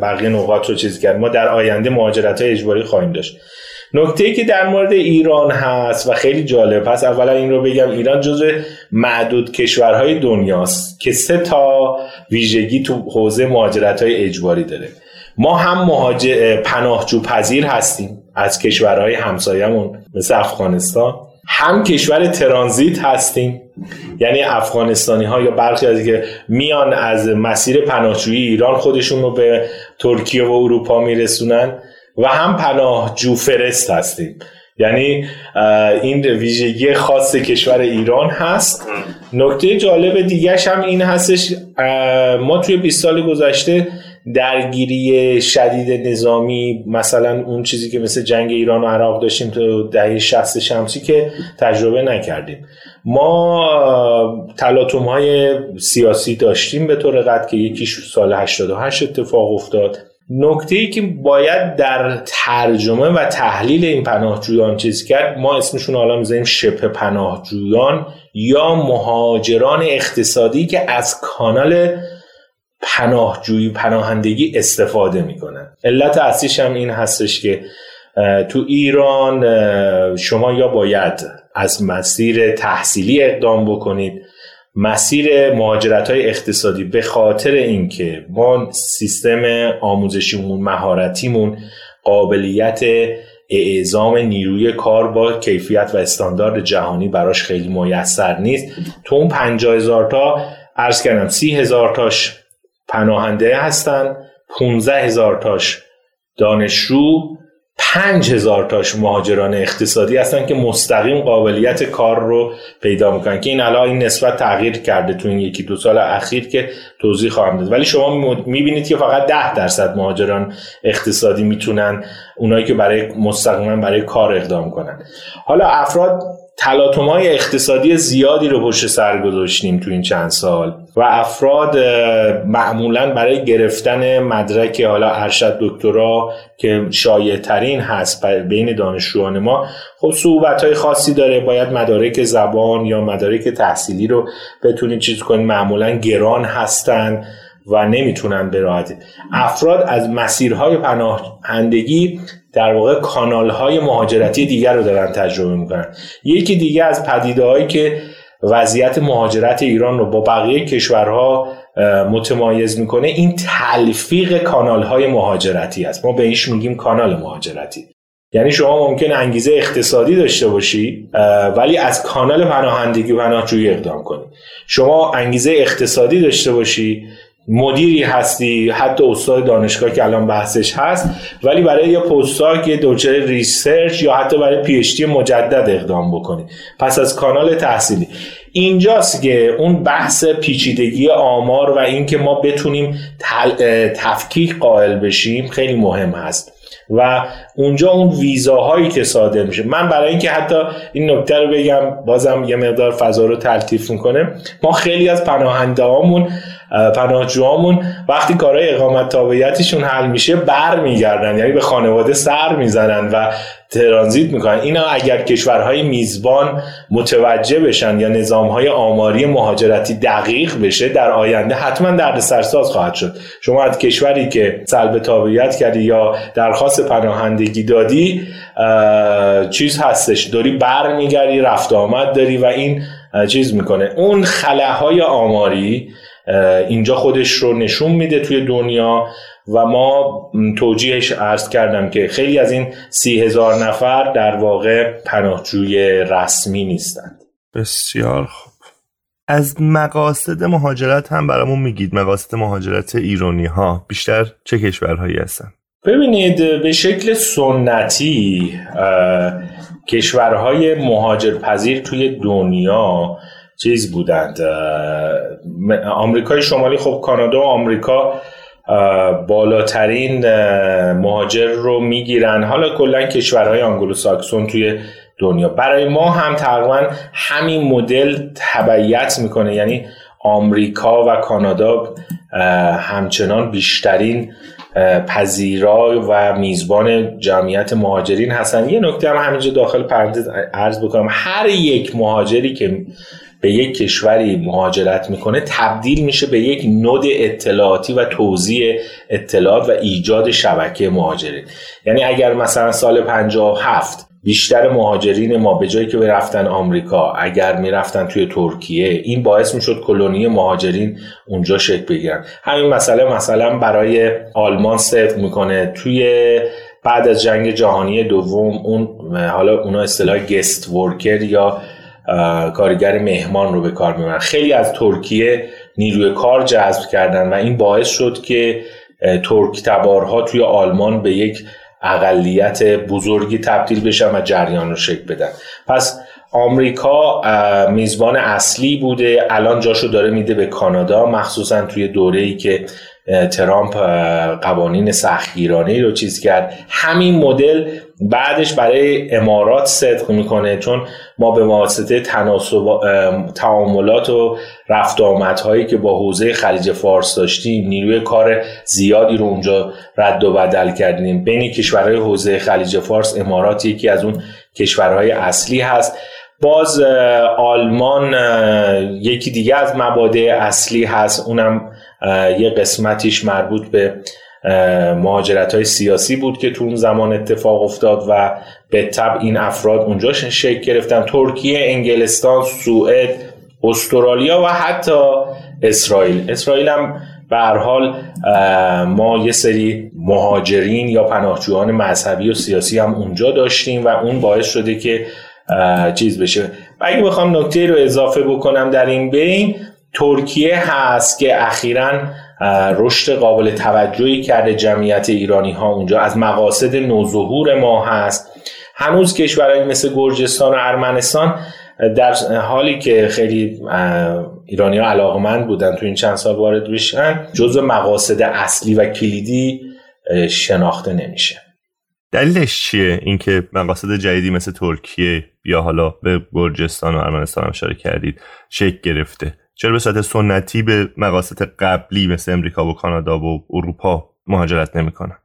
بقیه نقاط رو چیز کرد، ما در آینده مهاجرت‌های اجباری خواهیم داشت. نکته‌ای که در مورد ایران هست و خیلی جالب هست، اولا این رو بگم ایران جزو معدود کشورهای دنیاست که سه تا ویژگی تو حوزه مهاجرت‌های اجباری داره. ما هم مهاجر پناهجو پذیر هستیم از کشورهای همسایمون مثل افغانستان، هم کشور ترانزیت هستیم، یعنی افغانستانی ها یا برخی از که میان از مسیر پناهجویی ایران خودشون رو به ترکیه و اروپا میرسونن، و هم پناهجو فرست هستیم، یعنی این ویژگی خاص کشور ایران هست. نکته جالب دیگرش هم این هستش، ما توی بیست سال گذشته درگیری شدید نظامی، مثلا اون چیزی که مثل جنگ ایران و عراق داشتیم تو دهه شصت شمسی که تجربه نکردیم. ما تلاطم‌های سیاسی داشتیم به طور قطع که یکیش سال هشتاد و هشت اتفاق افتاد. نکته‌ای که باید در ترجمه و تحلیل این پناهجویان چیز کرد، ما اسمشون حالا می‌ذاریم شبه پناهجویان یا مهاجران اقتصادی که از کانال پناهجویی پناهندگی استفاده میکنن. علت اصلیش هم این هستش که تو ایران شما یا باید از مسیر تحصیلی اقدام بکنید، مسیر مهاجرت‌های اقتصادی به خاطر اینکه ما سیستم آموزشیمون، مهارتیمون قابلیت اعزام نیروی کار با کیفیت و استاندارد جهانی براش خیلی میسر نیست. تو اون پنجاه هزار تا عرض کردم سی هزار تاش پناهنده هستن، پانزده هزار تاش دانشجو، پنج هزار تاش مهاجران اقتصادی هستن که مستقیم قابلیت کار رو پیدا میکنن، که این الان این نسبت تغییر کرده تو این یکی دو سال اخیر که توضیح خواهم داد. ولی شما میبینید که فقط ده درصد مهاجران اقتصادی میتونن، اونایی که برای مستقیما برای کار اقدام کنن. حالا افراد تلاطم‌های اقتصادی زیادی رو پشت سر گذاشتیم تو این چند سال و افراد معمولاً برای گرفتن مدرک حالا ارشد دکترا که شایع‌ترین هست بین دانشجویان ما، خب صعوبت‌های خاصی داره، باید مدارک زبان یا مدارک تحصیلی رو بتونید چیز کنید، معمولاً گران هستن و نمیتونن به راحتی. افراد از مسیرهای پناهندگی در واقع کانالهای مهاجرتی دیگر رو دارن تجربه میکنن. یکی دیگه از پدیده‌هایی که وضعیت مهاجرت ایران رو با بقیه کشورها متمایز میکنه این تلفیق کانالهای مهاجرتی است. ما بهش میگیم کانال مهاجرتی، یعنی شما ممکن انگیزه اقتصادی داشته باشی ولی از کانال پناهندگی و پناهجویی اقدام کنی. شما انگیزه اقتصادی داشته باشی، مدیری هستی، حتی استاد دانشگاه که الان بحثش هست، ولی برای یه پستاک، یه دوره ریسرچ یا حتی برای پی اچ دی مجدد اقدام بکنی، پس از کانال تحصیلی. اینجاست که اون بحث پیچیدگی آمار و اینکه ما بتونیم تفکیک قائل بشیم خیلی مهم هست و اونجا اون ویزاهایی که صادر میشه. من برای اینکه حتی این نکته رو بگم بازم یه مقدار فضا رو تلطیف میکنه، ما خیلی از پناهندهامون پناهجوامون وقتی کارهای اقامت تابعیتیشون حل میشه بر میگردن، یعنی به خانواده سر میزنن و ترانزیت میکنن. اینا اگر کشورهای میزبان متوجه بشن یا نظامهای آماری مهاجرتی دقیق بشه در آینده حتما دردسرساز خواهد شد. شما از کشوری که سلب تابعیت کردی یا درخواست پناهندگی دادی چیز هستش داری بر میگردی، رفت آمد داری و این چیز میکنه. اون خلاهای آماری اینجا خودش رو نشون میده توی دنیا و ما توجیهش عرض کردم که خیلی از این سی هزار نفر در واقع پناهجوی رسمی نیستند. بسیار خوب. از مقاصد مهاجرت هم برامون میگید، مقاصد مهاجرت ایرانی ها بیشتر چه کشورهایی هستن؟ ببینید به شکل سنتی کشورهای مهاجرپذیر توی دنیا چیز بودند. آمریکای شمالی، خب کانادا و آمریکا بالاترین مهاجر رو میگیرن، حالا کلا کشورهای آنگلو ساکسون توی دنیا. برای ما هم تقریبا همین مدل تبعیت میکنه، یعنی آمریکا و کانادا همچنان بیشترین پذیرا و میزبان جمعیت مهاجرین هستن. یه نکته هم همینجا داخل پرانتز عرض بکنم، هر یک مهاجری که به یک کشوری مهاجرت میکنه تبدیل میشه به یک نود اطلاعاتی و توزیع اطلاعات و ایجاد شبکه مهاجرین. یعنی اگر مثلا سال پنجاه و هفت بیشتر مهاجرین ما به جایی که رفتن آمریکا اگر میرفتن توی ترکیه، این باعث میشد کلونی مهاجرین اونجا شکل بگیرن. همین مسئله مثلا برای آلمان صدق میکنه. توی بعد از جنگ جهانی دوم اون حالا اونا اصطلاح گست ورکر یا کارگر مهمان رو به کار میبرن، خیلی از ترکیه نیروی کار جذب کردن و این باعث شد که ترک تبارها توی آلمان به یک اقلیت بزرگی تبدیل بشن و جریان رو شکل بدن. پس آمریکا میزبان اصلی بوده، الان جاشو داره میده به کانادا، مخصوصا توی دوره‌ای که ترامپ قوانین سختگیرانه رو چیز کرد. همین مدل بعدش برای امارات صدق میکنه، چون ما به واسطه تناسب تعاملات و رفت آمدهایی که با حوزه خلیج فارس داشتیم نیروی کار زیادی رو اونجا رد و بدل کردیم. بین کشورهای حوزه خلیج فارس امارات یکی از اون کشورهای اصلی هست. باز آلمان یکی دیگه از مبادع اصلی هست، اونم یه قسمتیش مربوط به مهاجرت‌های سیاسی بود که تو اون زمان اتفاق افتاد و به طبع این افراد اونجا شکل گرفتن. ترکیه، انگلستان، سوئد، استرالیا و حتی اسرائیل. اسرائیل هم به هر حال ما یه سری مهاجرین یا پناهجویان مذهبی و سیاسی هم اونجا داشتیم و اون باعث شده که چیز بشه. و اگه بخوام نکته رو اضافه بکنم در این بین، ترکیه هست که اخیراً رشد قابل توجهی کرده جمعیت ایرانی ها اونجا، از مقاصد نوظهور ما هست. هنوز کشورهایی مثل گرجستان و ارمنستان در حالی که خیلی ایرانی ها علاقمند بودن تو این چند سال وارد بشن، جزو مقاصد اصلی و کلیدی شناخته نمیشه. دلیلش چیه اینکه مقاصد جدیدی مثل ترکیه یا حالا به گرجستان و ارمنستان هم اشاره کردید شکل گرفته؟ چرا به صورت سنتی به مقاصد قبلی مثل امریکا و کانادا و اروپا مهاجرت نمیکنن؟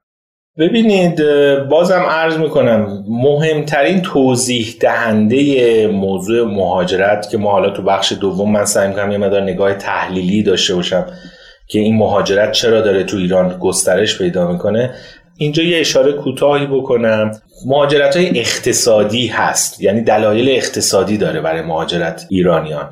ببینید بازم عرض میکنم مهمترین توضیح دهنده موضوع مهاجرت که ما حالا تو بخش دوم من سعی میکنم یه مقدار نگاه تحلیلی داشته باشم که این مهاجرت چرا داره تو ایران گسترش پیدا میکنه. اینجا یه اشاره کوتاهی بکنم، مهاجرت‌های اقتصادی هست، یعنی دلایل اقتصادی داره برای مهاجرت ایرانیان.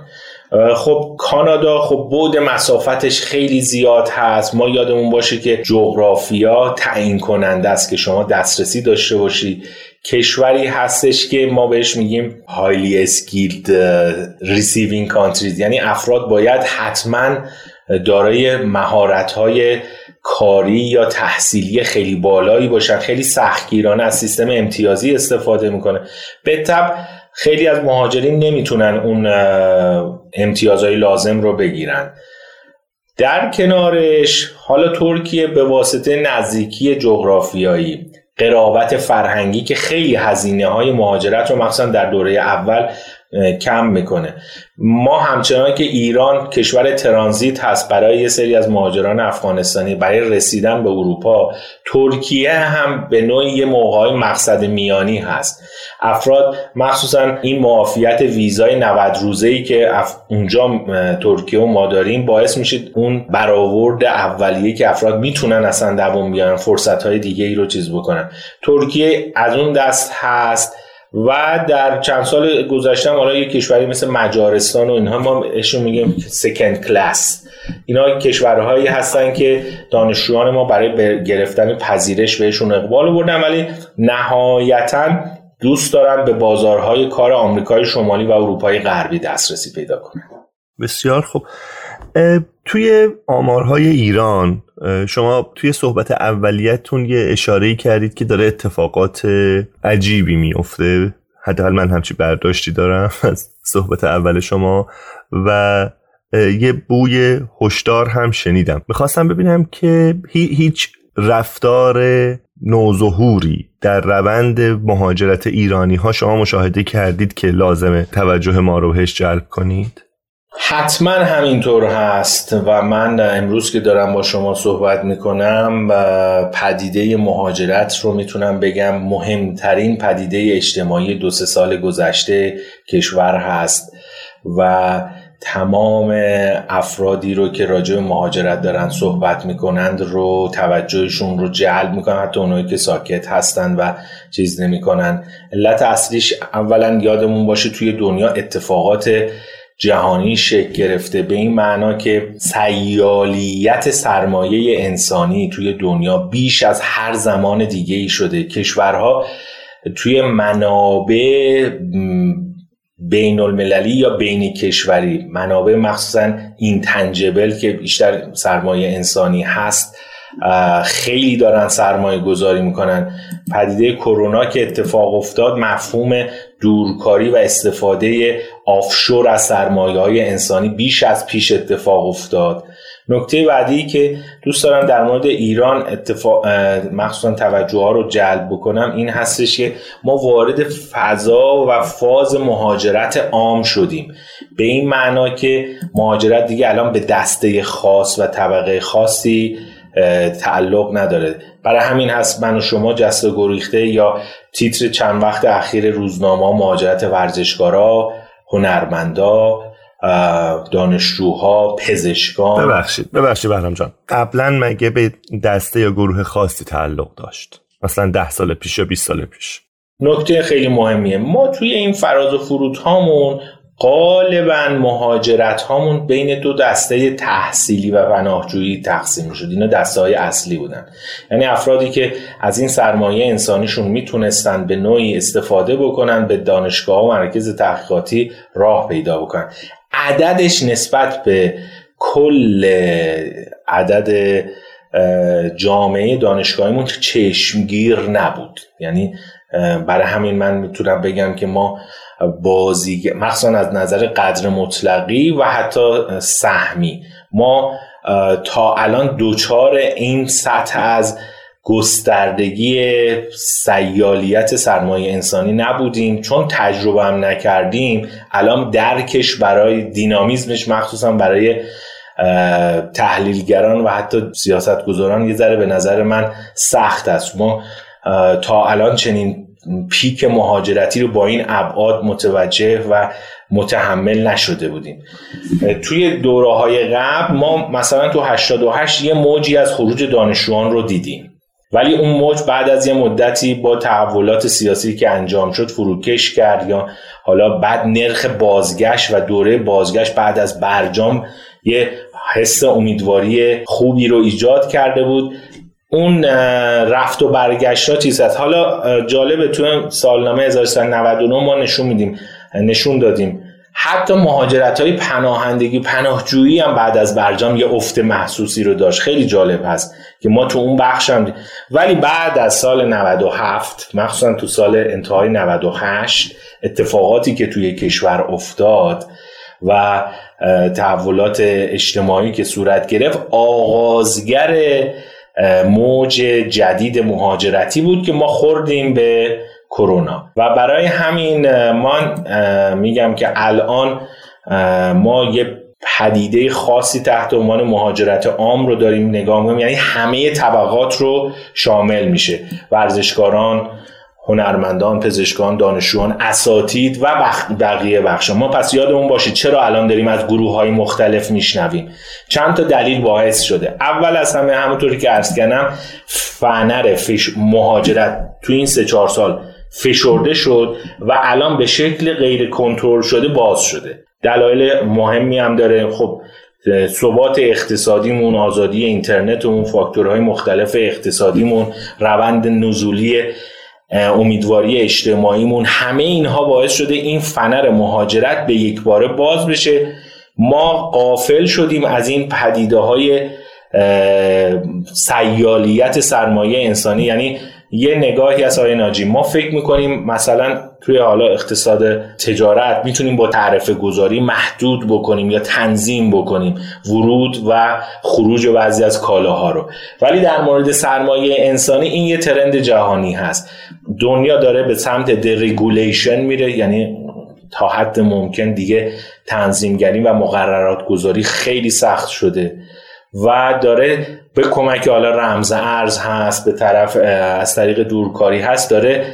خب کانادا خب بعد مسافتش خیلی زیاد هست، ما یادمون باشه که جغرافیا تعیین کننده است که شما دسترسی داشته باشی. کشوری هستش که ما بهش میگیم هایلی اسکیلد ریسیوینگ کانتریز، یعنی افراد باید حتما دارای مهارت‌های کاری یا تحصیلی خیلی بالایی باشن. خیلی سختگیرانه از سیستم امتیازی استفاده میکنه. به طب خیلی از مهاجرین نمیتونن اون امتیازهای لازم رو بگیرن. در کنارش حالا ترکیه به واسطه نزدیکی جغرافیایی، قرابت فرهنگی که خیلی هزینه های مهاجرت رو مخصوصا در دوره اول کم میکنه. ما همچنان که ایران کشور ترانزیت هست برای یه سری از مهاجران افغانستانی برای رسیدن به اروپا، ترکیه هم به نوعی یه موقعی مقصد میانی هست. افراد مخصوصا این معافیت ویزای نود روزه‌ای که اف... اونجا ترکیه و ما داریم باعث میشه اون برآورد اولیه که افراد میتونن اصلا دوام بیارن، فرصت‌های دیگه ای رو چیز بکنن، ترکیه از اون دست هست. و در چند سال گذشته حالا یک کشوری مثل مجارستان و اینها، ما اشون میگیم سکند کلاس، اینا کشورهایی هستن که دانشجویان ما برای گرفتن پذیرش بهشون اقبال آوردن، ولی نهایتاً دوست دارن به بازارهای کار آمریکای شمالی و اروپای غربی دسترسی پیدا کنن. بسیار خوب. توی آمارهای ایران شما توی صحبت اولیتون یه اشاره‌ای کردید که داره اتفاقات عجیبی میفته، حداقل من همچین برداشتی دارم از صحبت اول شما، و یه بوی هشدار هم شنیدم. میخواستم ببینم که هیچ رفتار نوظهوری در روند مهاجرت ایرانی ها شما مشاهده کردید که لازمه توجه ما رو بهش جلب کنید؟ حتما همینطور هست و من امروز که دارم با شما صحبت میکنم پدیده مهاجرت رو میتونم بگم مهمترین پدیده اجتماعی دو سه سال گذشته کشور هست و تمام افرادی رو که راجع به مهاجرت دارن صحبت میکنند رو توجهشون رو جلب میکنن، حتی اونایی که ساکت هستن و چیز نمیکنن. علت اصلیش اولا یادمون باشه توی دنیا اتفاقات جهانی شکل گرفته، به این معنا که سیالیت سرمایه انسانی توی دنیا بیش از هر زمان دیگه ای شده. کشورها توی منابع بین المللی یا بین کشوری، منابع مخصوصا این تنجبل که بیشتر سرمایه انسانی هست، خیلی دارن سرمایه گذاری میکنن. پدیده کرونا که اتفاق افتاد، مفهوم دورکاری و استفاده آفشور از سرمایه های انسانی بیش از پیش اتفاق افتاد. نکته بعدی که دوست دارم در مورد ایران اتفاق مخصوصا توجه ها رو جلب بکنم این هستش که ما وارد فضا و فاز مهاجرت عام شدیم، به این معنا که مهاجرت دیگه الان به دسته خاص و طبقه خاصی تعلق نداره. برای همین هست من و شما جست گریخته یا تیتر چند وقت اخیر روزنامه‌ها مهاجرت ورزشکارا، هنرمندا، دانشجوها، پزشکان. ببخشید ببخشید بهرام جان، قبلا مگه به دسته یا گروه خاصی تعلق داشت؟ مثلا ده سال پیش یا بیست سال پیش. نکته خیلی مهمیه، ما توی این فراز و فرود هامون غالبا مهاجرت هامون بین دو دسته تحصیلی و پناهجویی تقسیم شد. اینا دسته های اصلی بودن، یعنی افرادی که از این سرمایه انسانیشون میتونستن به نوعی استفاده بکنن، به دانشگاه و مرکز تحقیقاتی راه پیدا بکنن. عددش نسبت به کل عدد جامعه دانشگاهیمون چشمگیر نبود، یعنی برای همین من میتونم بگم که ما بازی مخصوصا از نظر قدر مطلقی و حتی سهمی ما تا الان دوچار این سطح از گستردگی سیالیت سرمایه انسانی نبودیم، چون تجربه هم نکردیم. الان درکش برای دینامیزمش مخصوصا برای تحلیلگران و حتی سیاستگزاران یه ذره به نظر من سخت است. ما تا الان چنین پیک مهاجرتی رو با این ابعاد متوجه و متحمل نشده بودیم. توی دوره‌های قبل ما مثلا تو هشتاد و هشت یه موجی از خروج دانشجویان رو دیدیم، ولی اون موج بعد از یه مدتی با تحولات سیاسی که انجام شد فروکش کرد، یا حالا بعد نرخ بازگشت و دوره بازگشت بعد از برجام یه حس امیدواری خوبی رو ایجاد کرده بود. اون رفت و برگشت‌ها چیز هست. حالا جالبه تو سالنامه هزار و سیصد و نود و نه ما نشون میدیم نشون دادیم حتی مهاجرت‌های پناهندگی، پناهجویی هم بعد از برجام یه افت محسوسی رو داشت. خیلی جالب هست. که ما تو اون بخش هم دید. ولی بعد از سال نود و هفت مخصوصا تو سال انتهای نود و هشت اتفاقاتی که توی کشور افتاد و تحولات اجتماعی که صورت گرفت آغازگر موج جدید مهاجرتی بود که ما خوردیم به کرونا و برای همین من میگم که الان ما یه پدیده خاصی تحت عنوان مهاجرت عام رو داریم نگاه می‌کنیم، یعنی همه طبقات رو شامل میشه، ورزشکاران، هنرمندان، پزشکان، دانشجویان، اساتید و بقیه بخشا. ما پس یادمون باشه چرا الان داریم از گروه‌های مختلف میشنویم. چند تا دلیل باعث شده. اول از همه همونطوری که عرض کردم فنر فش... مهاجرت تو این سه چهار سال فشرده شد و الان به شکل غیر کنترل شده باز شده. دلایل مهمی هم داره. خب ثبات اقتصادیمون، آزادی اینترنتمون، فاکتورهای مختلف اقتصادیمون، روند نزولی امیدواری اجتماعیمون، همه اینها باعث شده این فنر مهاجرت به یک باره باز بشه. ما غافل شدیم از این پدیده‌های سیالیت سرمایه انسانی. یعنی یه نگاهی از آقای ناجی، ما فکر میکنیم مثلا توی حالا اقتصاد تجارت میتونیم با تعرفه گذاری محدود بکنیم یا تنظیم بکنیم ورود و خروج بعضی از کالاها رو، ولی در مورد سرمایه انسانی این یه ترند جهانی هست. دنیا داره به سمت دیرگولیشن میره، یعنی تا حد ممکن دیگه تنظیمگری و مقررات گذاری خیلی سخت شده و داره به کمک حالا رمز ارز هست، به طرف از طریق دورکاری هست، داره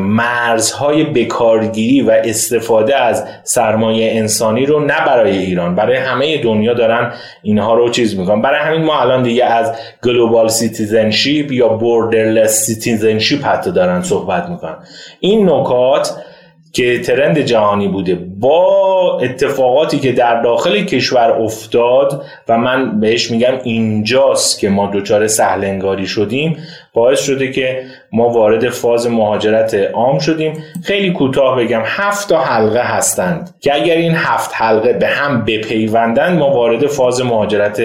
مرزهای بکارگیری و استفاده از سرمایه انسانی رو نه برای ایران، برای همه دنیا دارن اینها رو چیز میکنن. برای همین ما الان دیگه از گلوبال سیتیزنشیپ یا بوردرلس سیتیزنشیپ حتی دارن صحبت میکنن. این نکات که ترند جهانی بوده با اتفاقاتی که در داخل کشور افتاد و من بهش میگم اینجاست که ما دچار سهلنگاری شدیم، باعث شده که ما وارد فاز مهاجرت عام شدیم. خیلی کوتاه بگم هفت تا حلقه هستند که اگر این هفت حلقه به هم بپیوندن ما وارد فاز مهاجرت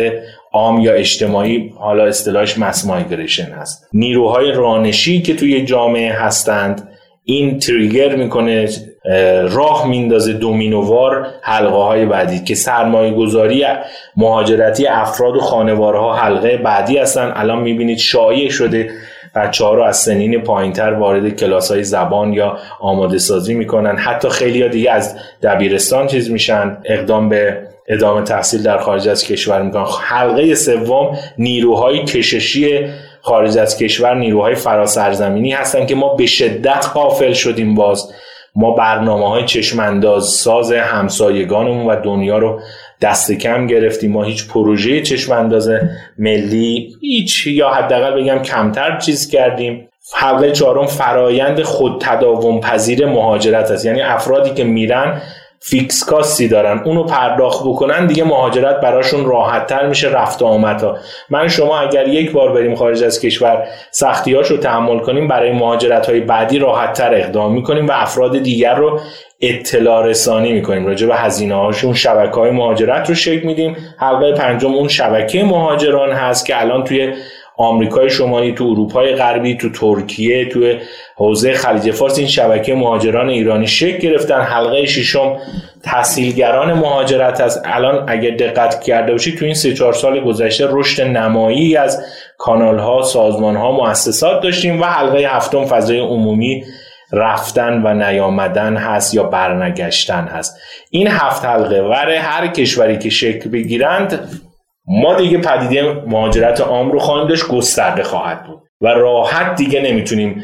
عام یا اجتماعی، حالا اصطلاحش ماس مایگریشن هست. نیروهای رانشی که توی جامعه هستند این تریگر میکنه، راه میندازه دومینووار حلقه های بعدی که سرمایه گذاری مهاجرتی افراد و خانوارها حلقه بعدی هستن. الان میبینید شایع شده بچه ها رو از سنین پایین تر وارد کلاس های زبان یا آماده سازی میکنن، حتی خیلی ها دیگه از دبیرستان چیز میشن، اقدام به ادامه تحصیل در خارج از کشور میکنن. حلقه سوم نیروهای کششی خارج از کشور، نیروهای فراسرزمینی هستن که ما به شدت غافل شدیم. باز ما برنامه‌های چشم‌انداز ساز همسایگانمون و دنیا رو دست کم گرفتیم. ما هیچ پروژه چشم‌انداز ملی هیچ یا حداقل بگم کمتر چیز کردیم. حلقه چهارم فرایند خود تداوم پذیر مهاجرت است، یعنی افرادی که میرن فیکس کاستی دارن، اونو پرداخت بکنن دیگه مهاجرت براشون راحت تر میشه، رفت و آمدها. من شما اگر یک بار بریم خارج از کشور سختیاشو تحمل کنیم، برای مهاجرت های بعدی راحت تر اقدام میکنیم و افراد دیگر رو اطلاع رسانی میکنیم راجع به هزینه هاشون، شبکه های مهاجرت رو شکل میدیم. حلقه پنجم اون شبکه مهاجران هست که الان توی آمریکای شمالی، تو اروپای غربی، تو ترکیه، تو حوزه خلیج فارس این شبکه مهاجران ایرانی شکل گرفتن. حلقه ششم تحصیلگران مهاجرت است. الان اگر دقت کرده باشید تو این سه چهار سال گذشته رشد نمایی از کانال‌ها، سازمان‌ها، مؤسسات داشتیم. و حلقه هفتم فضای عمومی رفتن و نیامدن هست یا برنگشتن هست. این هفت حلقه برای هر کشوری که شکل بگیرند ما دیگه پدیده مهاجرت عام رو خواهیم داشت، گسترده خواهد بود و راحت دیگه نمیتونیم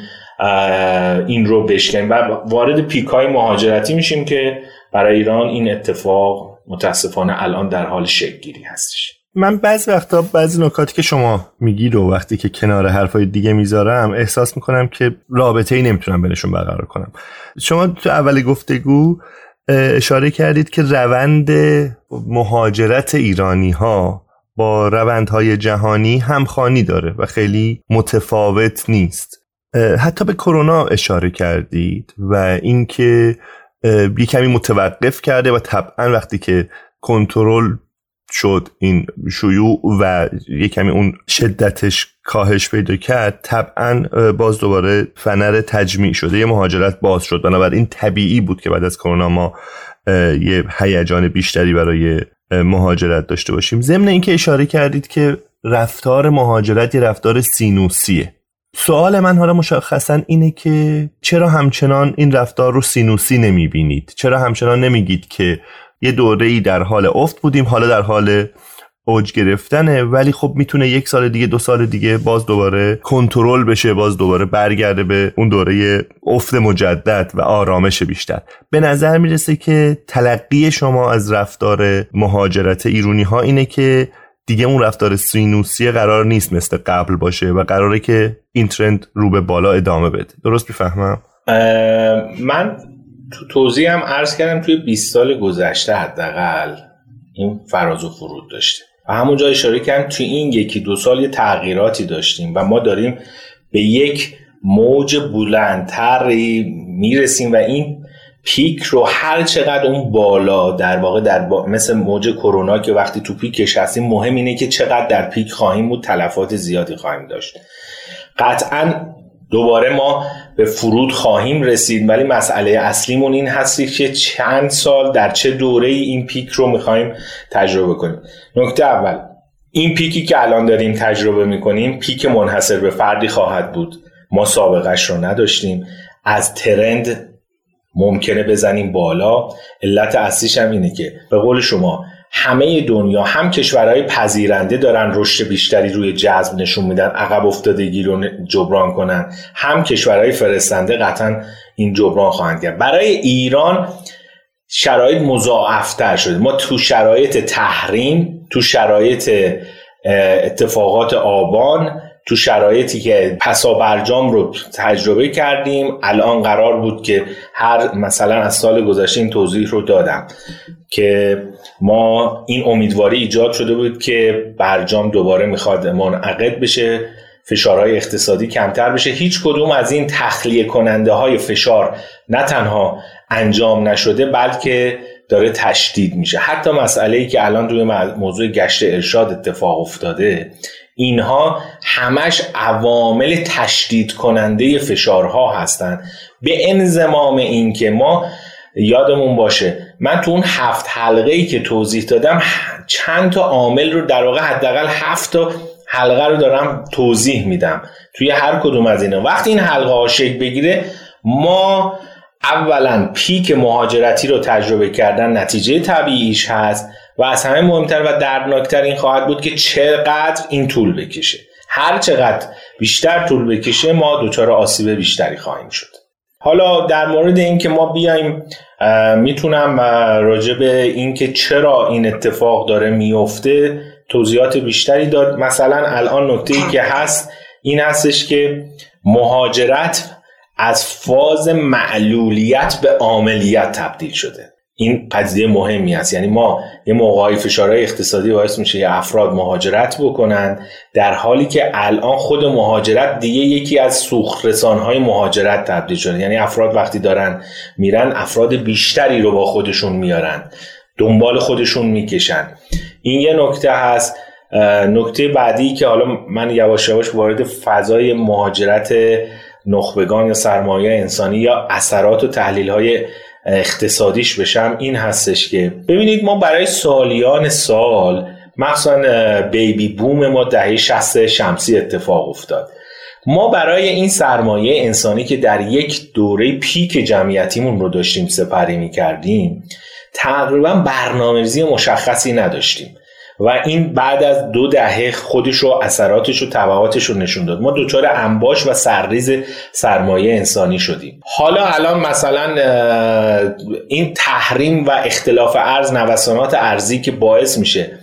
این رو بشکنیم و وارد پیک‌های مهاجرتی میشیم که برای ایران این اتفاق متاسفانه الان در حال شکل گیری هستش. من بعض وقتا بعضی نکاتی که شما میگی رو وقتی که کنار حرفای دیگه میذارم احساس میکنم که رابطه‌ای نمیتونم بینشون برقرار کنم. شما تو اول گفتگو اشاره کردید که روند مهاجرت ایرانی‌ها با روندهای جهانی همخوانی داره و خیلی متفاوت نیست. حتی به کرونا اشاره کردید و اینکه یه کمی متوقف کرده و طبعا وقتی که کنترل شد این شیوع و یک کمی اون شدتش کاهش پیدا کرد، طبعا باز دوباره فنر تجمیع شده یه مهاجرت باز شد. بنابراین طبیعی بود که بعد از کرونا ما یه هیجان بیشتری برای مهاجرت داشته باشیم. ضمن اینکه اشاره کردید که رفتار مهاجرت یه رفتار سینوسیه. سوال من حالا مشخصا اینه که چرا همچنان این رفتار رو سینوسی نمیبینید؟ چرا همچنان نمیگید که یه دوره‌ای در حال افت بودیم، حالا در حال اوج گرفتنه، ولی خب میتونه یک سال دیگه، دو سال دیگه باز دوباره کنترل بشه، باز دوباره برگرده به اون دوره افت مجدد و آرامش بیشتر. به نظر میرسه که تلقی شما از رفتار مهاجرت ایرانی‌ها اینه که دیگه اون رفتار سینوسی قرار نیست مثل قبل باشه و قراره که این ترند رو به بالا ادامه بده. درست میفهمم؟ من تو توضیح هم عرض کردم توی بیست سال گذشته حداقل این فراز و فرود داشته و همونجا اشاره کردم توی این یکی دو سال یه تغییراتی داشتیم و ما داریم به یک موج بلندتری میرسیم و این پیک رو هر چقدر اون بالا در واقع در با... مثل موج کرونا که وقتی تو پیکش هستیم، مهم اینه که چقدر در پیک خواهیم بود، تلفات زیادی خواهیم داشت. قطعاً دوباره ما به فرود خواهیم رسید، ولی مسئله اصلیمون این هستی که چند سال در چه دوره‌ای این پیک رو می‌خوایم تجربه کنیم. نکته اول، این پیکی که الان داریم تجربه می‌کنیم پیک منحصر به فردی خواهد بود. ما سابقه‌اش رو نداشتیم. از ترند ممکنه بزنیم بالا. علت اصلیش هم اینه که به قول شما همه دنیا، هم کشورهای پذیرنده دارن رشد بیشتری روی جذب نشون میدن، عقب افتادگی رو جبران کنن، هم کشورهای فرستنده قطعا این جبران خواهند کرد. برای ایران شرایط مضاعفتر شده. ما تو شرایط تحریم، تو شرایط اتفاقات آبان، تو شرایطی که پسا برجام رو تجربه کردیم، الان قرار بود که هر مثلا از سال گذشته این توضیح رو دادم که ما این امیدواری ایجاد شده بود که برجام دوباره میخواد منعقد بشه، فشارهای اقتصادی کمتر بشه. هیچ کدوم از این تخلیه کننده های فشار نه تنها انجام نشده بلکه داره تشدید میشه. حتی مسئله‌ای که الان روی موضوع گشت ارشاد اتفاق افتاده، اینها همش عوامل تشدید کننده فشارها هستند. به انضمام این که ما یادمون باشه من تو اون هفت حلقه‌ای که توضیح دادم چند تا عامل رو در واقع حداقل هفت تا حلقه رو دارم توضیح میدم. توی هر کدوم از اینا وقتی این حلقه ها شکل بگیره، ما اولا پیک مهاجرتی رو تجربه کردن نتیجه طبیعیش هست و از همه مهمتر و دردناکتر این خواهد بود که چقدر این طول بکشه. هر چقدر بیشتر طول بکشه ما دچار آسیب بیشتری خواهیم شد. حالا در مورد این که ما بیایم، میتونم راجع به این که چرا این اتفاق داره میفته توضیحات بیشتری داد. مثلا الان نکته‌ای که هست این هستش که مهاجرت از فاز معلولیت به عاملیت تبدیل شده. این قضیه مهمی است. یعنی ما یه موقعی فشارهای اقتصادی باعث میشه یه افراد مهاجرت بکنن، در حالی که الان خود مهاجرت دیگه یکی از سوخت رسانهای مهاجرت تبدیل شده. یعنی افراد وقتی دارن میرن، افراد بیشتری رو با خودشون میارن، دنبال خودشون میکشن. این یه نکته هست. نکته بعدی که حالا من یواش یواش وارد فضای مهاجرت نخبگان یا سرمایه انسانی یا اثرات و تحلیل‌های اقتصادیش بشم، این هستش که ببینید ما برای سالیان سال، مثلا بیبی بوم ما دهه شصت شمسی اتفاق افتاد، ما برای این سرمایه انسانی که در یک دوره پیک جمعیتیمون رو داشتیم سپری می‌کردیم، تقریبا برنامه‌ریزی مشخصی نداشتیم و این بعد از دو دهه خودش رو، اثراتش و تبعاتش رو نشون داد. ما دوچار انباش و سرریز سرمایه انسانی شدیم. حالا الان مثلا این تحریم و اختلاف ارز، نوسانات ارزی که باعث میشه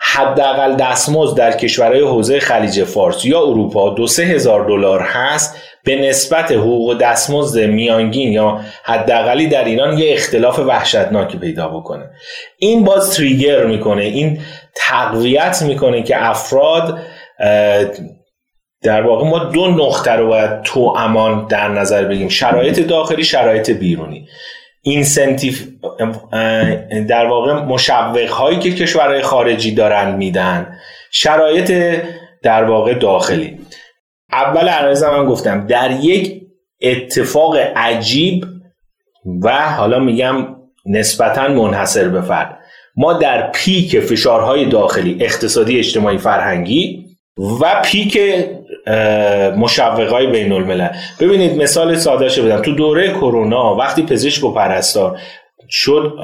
حداقل دستمزد در کشورهای حوزه خلیج فارس یا اروپا دو سه هزار دلار هست، به نسبت حقوق دستمزد میانگین یا حداقلی در ایران یه اختلاف وحشتناکی پیدا بکنه. این باز تریگر میکنه، این تقویت میکنه که افراد، در واقع ما دو نقطه رو باید تو امان در نظر بگیم، شرایط داخلی، شرایط بیرونی. اینسنتیو در واقع مشوق هایی که کشورهای خارجی دارن میدن، شرایط در واقع داخلی. اول عرضم من گفتم در یک اتفاق عجیب و حالا میگم نسبتاً منحصر به فرد، ما در پیک فشارهای داخلی اقتصادی، اجتماعی، فرهنگی و پیک مشوق‌های بین الملل. ببینید مثال ساده‌اش بدم، تو دوره کرونا وقتی پزشک و پرستار شد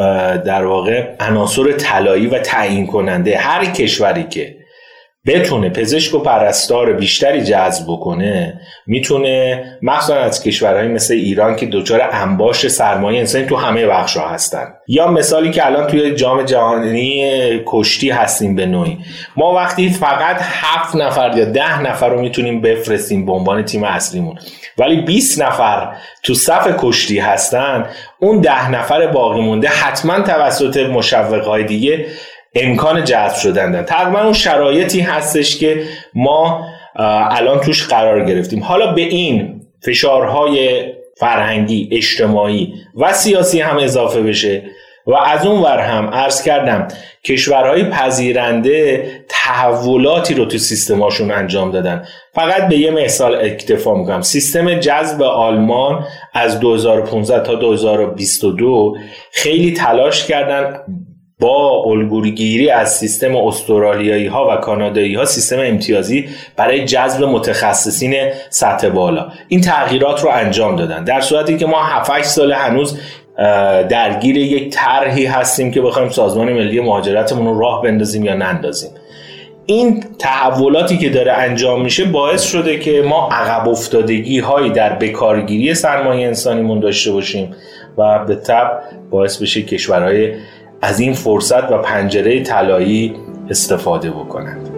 در واقع عناصر طلایی و تعیین کننده، هر کشوری که بتونه پزشک و پرستار بیشتری جذب کنه میتونه، مخصوصا از کشورهای مثل ایران که دچار انباشت سرمایه انسانی تو همه بخش‌ها هستن، یا مثالی که الان توی جام جهانی کشتی هستیم به نوعی، ما وقتی فقط هفت نفر یا ده نفر رو میتونیم بفرستیم به عنوان تیم اصلیمون ولی بیست نفر تو صف کشتی هستن، اون ده نفر باقی مونده حتما توسط مشوق‌های دیگه امکان جذب شدن دارن. تقریبا اون شرایطی هستش که ما الان توش قرار گرفتیم. حالا به این فشارهای فرهنگی، اجتماعی و سیاسی هم اضافه بشه و از اون ور هم عرض کردم کشورهای پذیرنده تحولاتی رو تو سیستماشون انجام دادن. فقط به یه مثال اکتفا میکنم. سیستم جذب آلمان از دو هزار و پانزده تا دو هزار و بیست و دو خیلی تلاش کردن با الگوگیری از سیستم استرالیایی ها و کانادایی ها، سیستم امتیازی برای جذب متخصصین سطح بالا، این تغییرات رو انجام دادن، در صورتی که ما هفت هشت سال هنوز درگیر یک طرحی هستیم که بخوایم سازمان ملی مهاجرتمون رو راه بندازیم یا نندازیم. این تحولاتی که داره انجام میشه باعث شده که ما عقب افتادگی هایی در بکارگیری سرمایه انسانیمون داشته باشیم و به تبع باعث بشه کشورهای از این فرصت و پنجره طلایی استفاده بکنند.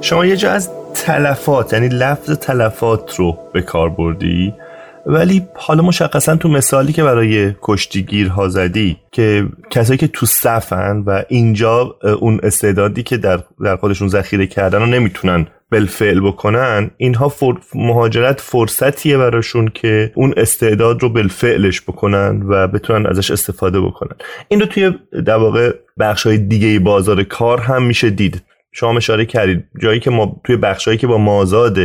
شما یه جا از تلفات، یعنی لفظ تلفات رو به کار بردی، ولی حالا مشخصا تو مثالی که برای کشتیگیرها زدی که کسایی که تو صفن و اینجا اون استعدادی که در در خودشون ذخیره کردن رو نمیتونن بالفعل بکنن، اینها فر... مهاجرت فرصتیه براشون که اون استعداد رو بالفعلش بکنن و بتونن ازش استفاده بکنن. این رو توی در واقع بخش‌های دیگه بازار کار هم میشه دید. شما اشاره کردید جایی که ما توی بخشایی که با مازاد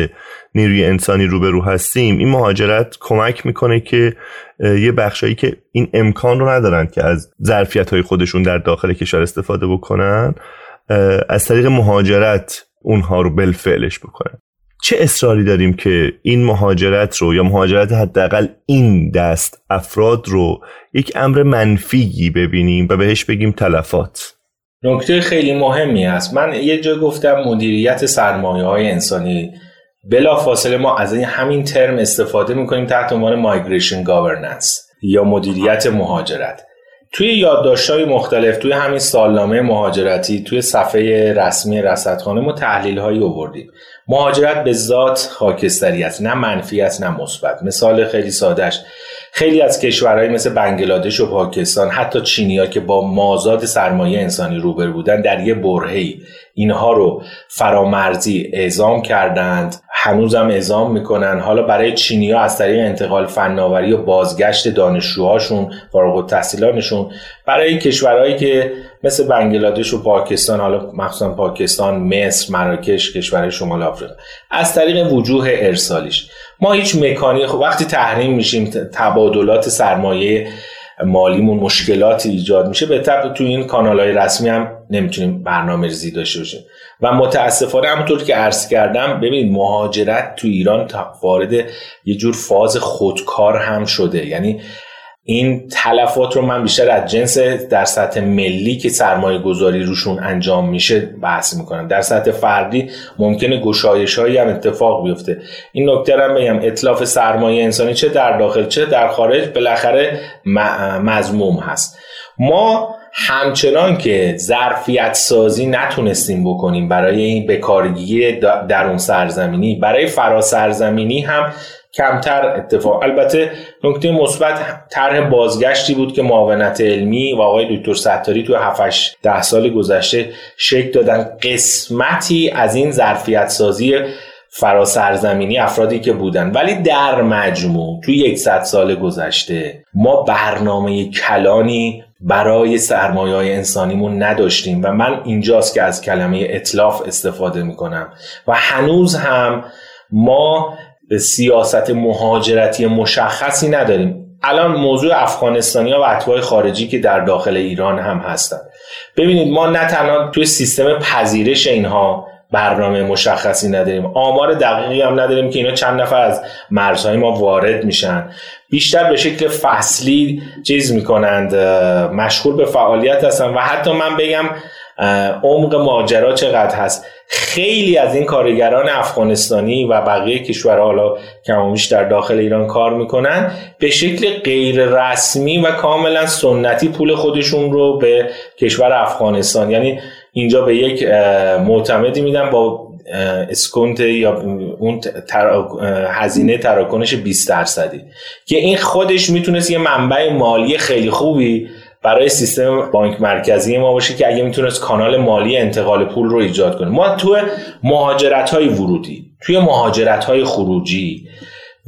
نیروی انسانی روبرو هستیم، این مهاجرت کمک میکنه که یه بخشایی که این امکان رو ندارن که از ظرفیت‌های خودشون در داخل کشور استفاده بکنن، از طریق مهاجرت اونها رو بالفعلش بکنن. چه اصراری داریم که این مهاجرت رو یا مهاجرت حداقل این دست افراد رو یک امر منفی ببینیم و بهش بگیم تلفات؟ نکته خیلی مهمی است. من یه جا گفتم مدیریت سرمایه‌های انسانی، بلافاصله ما از این همین ترم استفاده می‌کنیم تحت عنوان migration governance یا مدیریت مهاجرت. توی یادداشت‌های مختلف، توی همین سالنامه مهاجرتی، توی صفحه رسمی رصدخانه ما تحلیل‌هایی آوردیم. مهاجرت به ذات خاکستری است، نه منفی است نه مثبت. مثال خیلی سادهش، خیلی از کشورهای مثل بنگلادش و پاکستان، حتی چینی‌ها که با مازاد سرمایه انسانی روبرو بودن، در یه برهه‌ای اینها رو فرامرزی اعزام کردند، هنوزم اعزام میکنن. حالا برای چینی‌ها از طریق انتقال فناوری و بازگشت دانشجوهاشون، فارغ التحصیلانشون، برای کشورهایی که مثل بنگلادش و پاکستان، حالا مخصوصا پاکستان، مصر، مراکش، کشورهای شمال آفریقا، از طریق وجوه ارسالیش ما هیچ مکانی، خب وقتی تحریم میشیم تبادلات سرمایه مالیمون مشکلاتی ایجاد میشه، به طب تو این کانال‌های رسمی هم نمیتونیم برنامه‌ریزی داشته باشیم و متاسفانه همونطور که عرض کردم، ببینید مهاجرت تو ایران وارد یه جور فاز خودکار هم شده، یعنی این تلفات رو من بیشتر از جنس در سطح ملی که سرمایه گذاری روشون انجام میشه بحث میکنم. در سطح فردی ممکنه گشایش هایی هم اتفاق بیفته. این نکته رو بگم، اتلاف سرمایه انسانی چه در داخل چه در خارج بالاخره مذموم هست. ما همچنان که ظرفیت سازی نتونستیم بکنیم برای این بکارگی در اون سرزمینی، برای فراسرزمینی هم کمتر اتفاق. البته نکته مثبت طرح بازگشتی بود که معاونت علمی و آقای دکتر ستاری تو هفت ده سال گذشته شکل دادن. قسمتی از این ظرفیت سازی فراسرزمینی افرادی که بودن، ولی در مجموع تو صد سال گذشته ما برنامه کلانی برای سرمایه‌های انسانیمون نداشتیم و من اینجاست که از کلمه اتلاف استفاده میکنم و هنوز هم ما سیاست مهاجرتی مشخصی نداریم. الان موضوع افغانستانی‌ها و اتباع خارجی که در داخل ایران هم هستند، ببینید ما نه تنها توی سیستم پذیرش اینها برنامه مشخصی نداریم، آمار دقیقی هم نداریم که اینا چند نفر از مرزهای ما وارد میشن. بیشتر به شکل فصلی چیز میکنند، مشغول به فعالیت هستن و حتی من بگم عمق ماجرا چقدر هست. خیلی از این کارگران افغانستانی و بقیه کشورها حالا کمامیش در داخل ایران کار میکنن، به شکل غیر رسمی و کاملا سنتی پول خودشون رو به کشور افغانستان، یعنی اینجا به یک معتمدی میدن با اسکنت یا اون تر... هزینه تراکنش بیست درصدی که این خودش میتونست یه منبع مالی خیلی خوبی برای سیستم بانک مرکزی ما باشه که اگه میتونست کانال مالی انتقال پول رو ایجاد کنه. ما توی مهاجرت‌های ورودی، توی مهاجرت‌های خروجی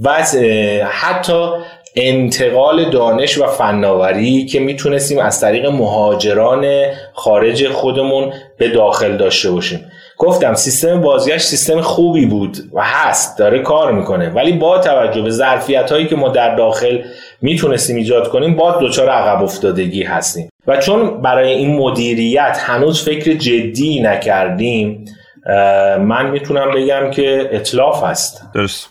و حتی انتقال دانش و فناوری که میتونستیم از طریق مهاجران خارج خودمون به داخل داشته باشیم. گفتم سیستم بازگشت سیستم خوبی بود و هست، داره کار میکنه، ولی با توجه به ظرفیت‌هایی که ما در داخل میتونستیم ایجاد کنیم با دوچار عقب افتادگی هستیم و چون برای این مدیریت هنوز فکر جدی نکردیم، من میتونم بگم که اتلاف هست. درست.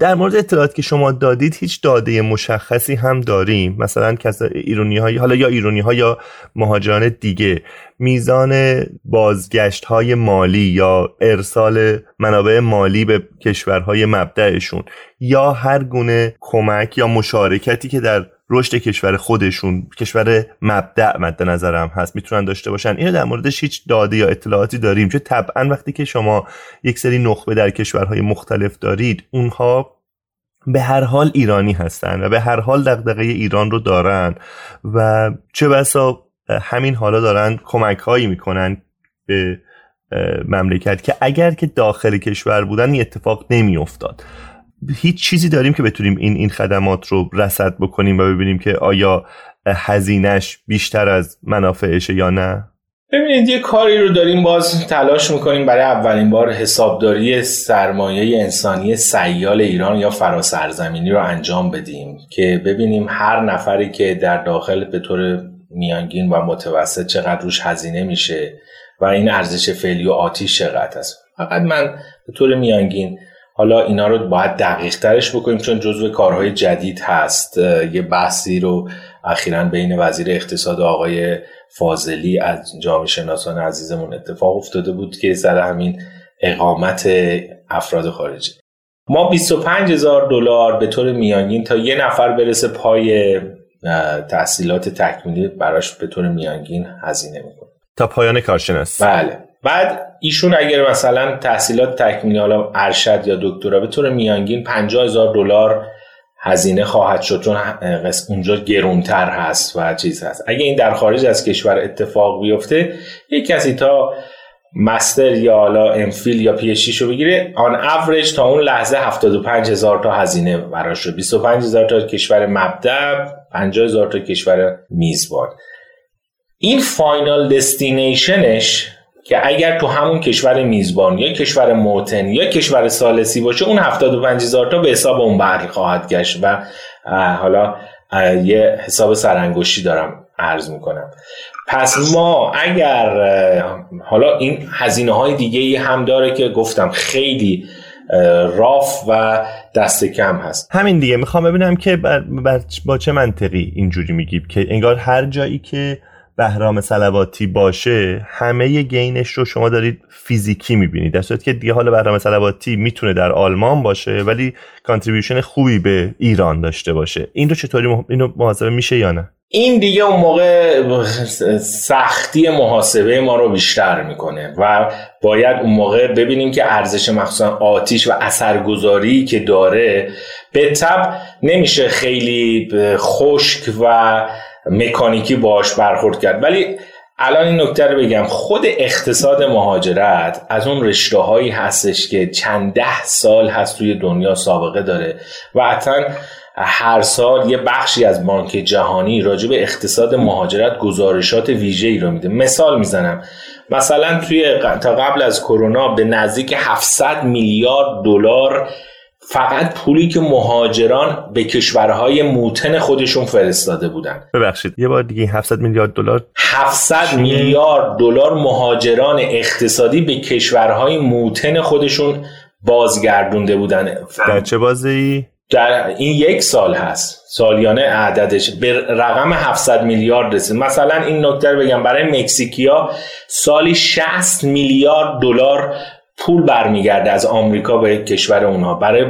در مورد اطلاعات که شما دادید هیچ داده مشخصی هم داریم؟ مثلا ایرانی‌ها حالا یا ایرانی‌ها یا مهاجران دیگه میزان بازگشت‌های مالی یا ارسال منابع مالی به کشورهای مبدأشون یا هر گونه کمک یا مشارکتی که در رشد کشور خودشون، کشور مبدأ مد نظرم هست، میتونن داشته باشن، اینو در موردش هیچ داده یا اطلاعاتی داریم؟ چون طبعا وقتی که شما یک سری نخبه در کشورهای مختلف دارید، اونها به هر حال ایرانی هستن و به هر حال دغدغه ایران رو دارن و چه بسا همین حالا دارن کمک هایی میکنن به مملکت که اگر که داخل کشور بودن این اتفاق نمیافتاد. هیچ چیزی داریم که بتونیم این این خدمات رو رصد بکنیم و ببینیم که آیا هزینه‌اش بیشتر از منافعشه یا نه؟ ببینید یه کاری رو داریم باز تلاش میکنیم برای اولین بار حسابداری سرمایه انسانی سیال ایران یا فراسرزمینی رو انجام بدیم که ببینیم هر نفری که در داخل به طور میانگین و متوسط چقدر روش هزینه میشه و این ارزش فعلی و آتی چقدر است. فقط من به طور میانگین، حالا اینا رو باید دقیق ترش بکنیم چون جزو کارهای جدید هست. یه بحثی رو اخیراً بین وزیر اقتصاد آقای فاضلی از جامعه شناسان عزیزمون اتفاق افتاده بود که سر همین اقامت افراد خارجی. ما بیست و پنج هزار دلار به طور میانگین تا یه نفر برسه پای تحصیلات تکمیلی براش به طور میانگین هزینه میکنه تا پایان کارشناسی. بله. بعد ایشون اگر مثلا تحصیلات تکمیلی حالا ارشد یا دکترا به طور میانگین پنجاه هزار دلار هزینه خواهد شد چون اونجا گرانتر هست و چیز هست. اگه این در خارج از کشور اتفاق بیفته، یک کسی تا مستر یا حالا امفیل یا پی اچ دی شو بگیره، آن اوریج تا اون لحظه هفتاد و پنج هزار تا هزینه براش رو، بیست و پنج هزار تا کشور مبدأ، پنجاه هزار تا کشور میزبان. این فاینال دستینیشنش که اگر تو همون کشور میزبان یا کشور موطن یا کشور ثالثی باشه، اون هفتاد و پنج هزار تا به حساب اون بحر خواهد گشت و حالا یه حساب سرانگشتی دارم عرض میکنم. پس ما اگر حالا این هزینه های دیگه هم داره که گفتم خیلی راف و دست کم هست. همین دیگه، میخوام ببینم که بر بر با چه منطقی اینجوری میگی که انگار هر جایی که بهرام صلواتی باشه همه گینش رو شما دارید فیزیکی میبینید، در صورتی که دیگه حالا بهرام صلواتی میتونه در آلمان باشه ولی کانتریبیوشن خوبی به ایران داشته باشه. این رو چطوری مح... اینو محاسبه میشه یا نه؟ این دیگه اون موقع سختی محاسبه ما رو بیشتر میکنه و باید اون موقع ببینیم که ارزش مخصوصا آتیش و اثرگذاری که داره به طب نمیشه خیلی خشک و مکانیکی باش برخورد کرد. ولی الان این نکته رو بگم، خود اقتصاد مهاجرت از اون رشته هایی هستش که چند ده سال هست توی دنیا سابقه داره و حتما هر سال یه بخشی از بانک جهانی راجع به اقتصاد مهاجرت گزارشات ویژه‌ای رو میده. مثال میزنم، مثلا توی تا قبل از کرونا به نزدیک هفتصد میلیارد دلار فقط پولی که مهاجران به کشورهای موطن خودشون فرستاده بودن. ببخشید یه بار دیگه هفتصد میلیارد دلار هفتصد میلیارد دلار مهاجران اقتصادی به کشورهای موطن خودشون بازگردونده بودن. در چه بازی؟ در این یک سال هست، سالیانه عددش به رقم هفتصد میلیارد رسید. مثلا این نکته رو بگم، برای مکزیکیا سالی شصت میلیارد دلار پول برمیگرده از آمریکا به کشور اونها. برای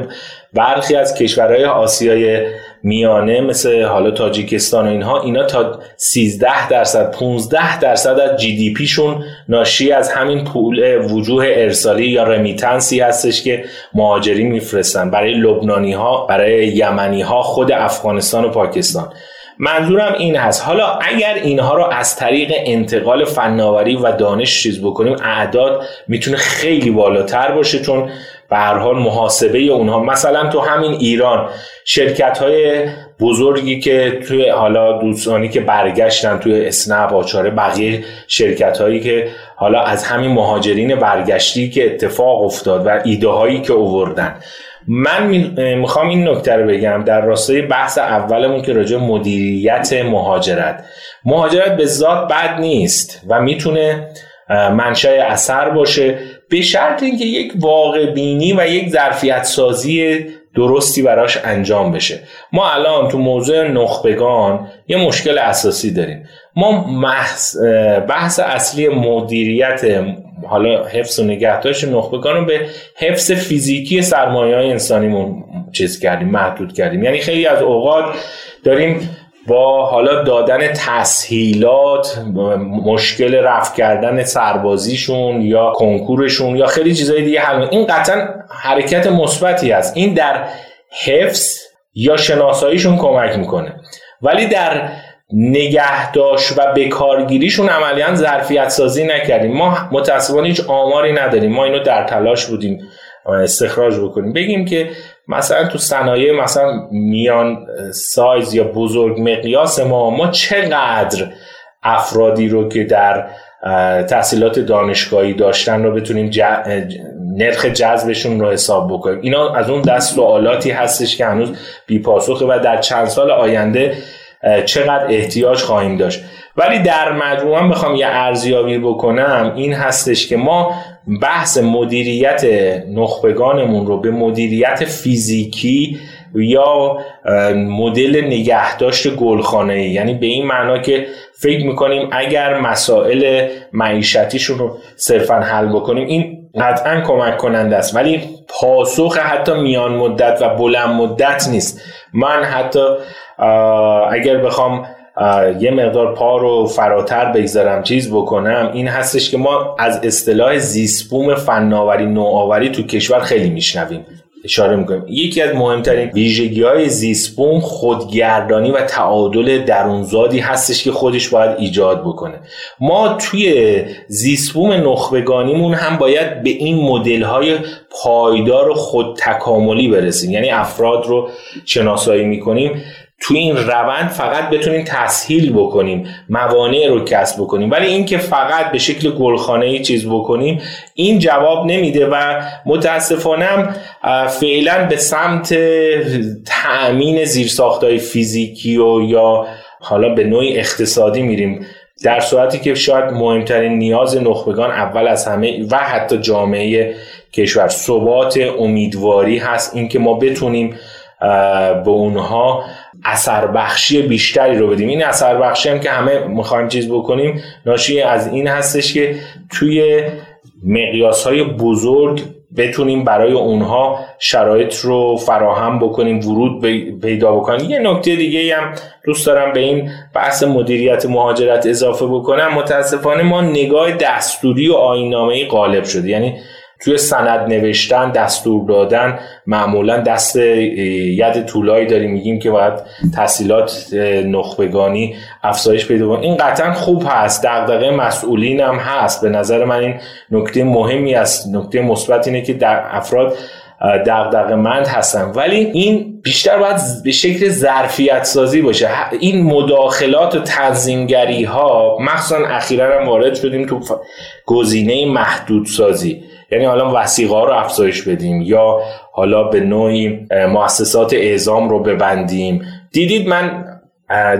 برخی از کشورهای آسیای میانه مثل حالا تاجیکستان و اینها، اینا تا سیزده درصد پانزده درصد از جی دی پی شون ناشی از همین پول وجوه ارسالی یا رمیتنسی هستش که مهاجرین میفرستن. برای لبنانی ها، برای یمنی ها، خود افغانستان و پاکستان. منظورم این هست، حالا اگر اینها رو از طریق انتقال فناوری و دانش چیز بکنیم اعداد میتونه خیلی بالاتر باشه، چون به هر حال محاسبه اونها، مثلا تو همین ایران شرکت‌های بزرگی که توی حالا دوستانی که برگشتن توی اسنپ، آچار، بقیه شرکت‌هایی که حالا از همین مهاجرین برگشتی که اتفاق افتاد و ایده‌هایی که آوردن. من میخوام این نکته رو بگم در راستای بحث اولمون که راجع مدیریت مهاجرت، مهاجرت به ذات بد نیست و میتونه منشأ اثر باشه به شرط اینکه یک واقع بینی و یک ظرفیت سازی درستی براش انجام بشه. ما الان تو موضوع نخبگان یه مشکل اساسی داریم. ما بحث اصلی مدیریت حالا حفظ و نگهداشت نخبگان رو به حفظ فیزیکی سرمایه‌های انسانیمون چیز کردیم، محدود کردیم. یعنی خیلی از اوقات داریم با حالا دادن تسهیلات، مشکل رفع کردن سربازیشون یا کنکورشون یا خیلی چیزای دیگه حل. این قطعاً حرکت مثبتی است، این در حفظ یا شناساییشون کمک میکنه، ولی در نگهداشت و بکارگیریشون عملیاً ظرفیت سازی نکردیم. ما متأسفانه هیچ آماری نداریم. ما اینو در تلاش بودیم استخراج بکنیم، بگیم که مثلا تو صنایع مثلا میان سایز یا بزرگ مقیاس ما ما چقدر افرادی رو که در تحصیلات دانشگاهی داشتن رو بتونیم ج... نرخ جذبشون رو حساب بکنیم. اینا از اون دست سوالاتی هستش که هنوز بی‌پاسخه و در چند سال آینده چقدر احتیاج خواهیم داشت. ولی در مجموع من بخوام یه ارزیابی بکنم این هستش که ما بحث مدیریت نخبگانمون رو به مدیریت فیزیکی یا مدل نگهداشت گلخانه‌ای، یعنی به این معنا که فکر می‌کنیم اگر مسائل معیشتیشون رو صرفاً حل بکنیم این قطعاً کمک کننده است، ولی پاسخ حتی میان مدت و بلند مدت نیست. من حتی اگر بخوام یه مقدار پا رو فراتر بگذارم چیز بکنم، این هستش که ما از اصطلاح زیست‌بوم فناوری نوآوری تو کشور خیلی میشنویم، اشاره میکنیم. یکی از مهمترین ویژگی‌های زیست‌بوم خودگردانی و تعادل درونزادی هستش که خودش باید ایجاد بکنه. ما توی زیست‌بوم نخبگانیمون هم باید به این مدل‌های پایدار و خودتکاملی برسیم، یعنی افراد رو شناسایی میکنیم، تو این روند فقط بتونیم تسهیل بکنیم، موانع رو کسب بکنیم، ولی این که فقط به شکل گلخانه‌ای چیز بکنیم این جواب نمیده و متاسفانه فعلا به سمت تأمین زیرساخت‌های فیزیکی و یا حالا به نوعی اقتصادی میریم. در صورتی که شاید مهمترین نیاز نخبگان اول از همه و حتی جامعه کشور ثبات امیدواری هست، این که ما بتونیم به اونها اثر بخشی بیشتری رو بدیم. این اثر بخشی هم که همه میخوایم چیز بکنیم ناشی از این هستش که توی مقیاس‌های بزرگ بتونیم برای اونها شرایط رو فراهم بکنیم، ورود پیدا بکنیم. یه نکته دیگه هم دوست دارم به این بحث مدیریت مهاجرت اضافه بکنم. متاسفانه ما نگاه دستوری و آیین‌نامه‌ای غالب شده، یعنی توی سند نوشتن، دستور دادن معمولا دست ید طولایی داریم، میگیم که باید تحصیلات نخبگانی افزایش پیدا کنه. این قطعا خوب هست، دغدغه مسئولین هم هست. به نظر من این نکته مهمی است، نکته مثبت اینه که در افراد دغدغه‌مند هستن، ولی این بیشتر باید به شکل ظرفیت سازی باشه. این مداخلات و تنظیمگری ها مخصوصا اخیرا هم وارد شدیم تو گزینه محدودسازی، یعنی حالا وثیقه‌ها رو افزایش بدیم یا حالا به نوعی مؤسسات اعزام رو ببندیم. دیدید من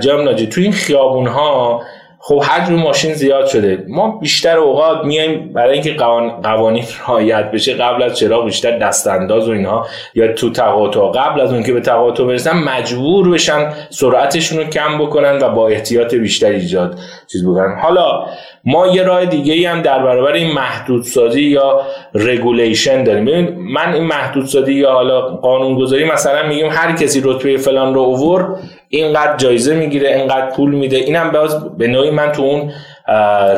جام ناجی تو این خیابون‌ها خب حجم ماشین زیاد شده، ما بیشتر اوقات میایم برای اینکه قوان... قوانین رعایت بشه قبل از چرا بیشتر دست انداز و اینها یا تو تقاطع قبل از اون که به تقاطع برسن مجبور بشن سرعتشون رو کم بکنن و با احتیاط بیشتر ایجاد چیز بکنن. حالا ما یه راه دیگه‌ای هم در برابر این محدودسازی یا رگولیشن داریم. ببین من این محدودسازی یا حالا قانونگذاری، مثلا میگیم هر کسی رتبه فلان رو آورد اینقدر جایزه میگیره، اینقدر پول میده، اینم باز به نوعی من تو اون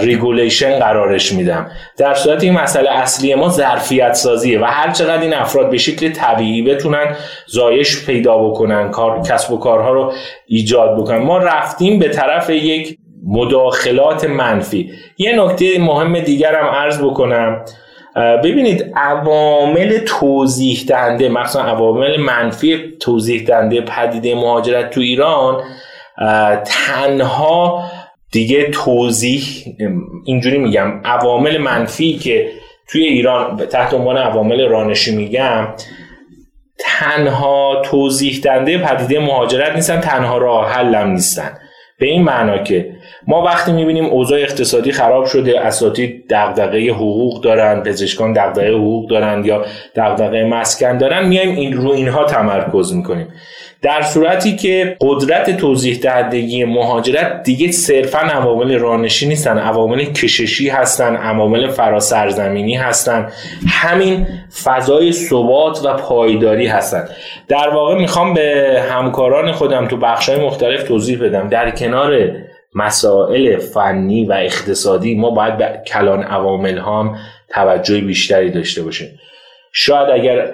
ریگولیشن قرارش میدم. در صورتی این مسئله اصلی ما ظرفیت سازیه و هر چقدر این افراد به شکل طبیعی بتونن زایش پیدا بکنن، کار کسب و کارها رو ایجاد بکنن، ما رفتیم به طرف یک مداخلات منفی. یه نکته مهم دیگر هم عرض بکنم. ببینید عوامل توضیح دهنده، مثلا عوامل منفی توضیح دهنده پدیده مهاجرت تو ایران تنها دیگه توضیح، اینجوری میگم، عوامل منفی که توی ایران تحت عنوان عوامل رانشی میگم تنها توضیح دهنده پدیده مهاجرت نیستن، تنها راه حل هم نیستن. به این معنا که ما وقتی میبینیم اوضاع اقتصادی خراب شده، اساتید دغدغه حقوق دارن، پزشکان دغدغه حقوق دارن یا دغدغه مسکن دارن، میایم این رو اینها تمرکز میکنیم. در صورتی که قدرت توضیح دهندگی مهاجرت دیگه صرفاً عوامل رانشی نیستن، عوامل کششی هستن، عوامل فراسرزمینی هستن، همین فضای ثبات و پایداری هستن. در واقع میخوام به همکاران خودم تو بخش‌های مختلف توضیح بدم در کنار مسائل فنی و اقتصادی ما باید به کلان عوامل هم توجه بیشتری داشته باشیم. شاید اگر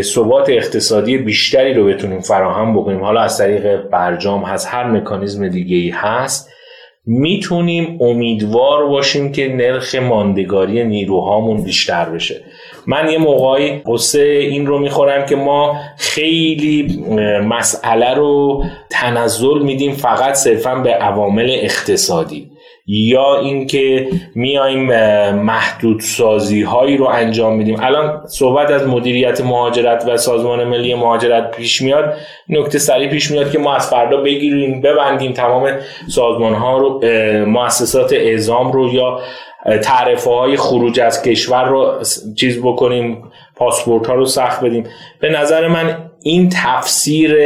ثبات اقتصادی بیشتری رو بتونیم فراهم بکنیم، حالا از طریق برجام هست، هر مکانیزم دیگه‌ای هست، میتونیم امیدوار باشیم که نرخ ماندگاری نیروهامون بیشتر بشه. من یه موقعی قصه این رو میخورم که ما خیلی مسئله رو تنزل میدیم فقط صرفاً به عوامل اقتصادی، یا اینکه میایم محدودسازی هایی رو انجام میدیم. الان صحبت از مدیریت مهاجرت و سازمان ملی مهاجرت پیش میاد، نکته سریع پیش میاد که ما از فردا بگیریم ببندیم تمام سازمان ها رو، مؤسسات اعزام رو یا تعرفه های خروج از کشور رو چیز بکنیم، پاسپورت ها رو سخت بدیم. به نظر من این تفسیر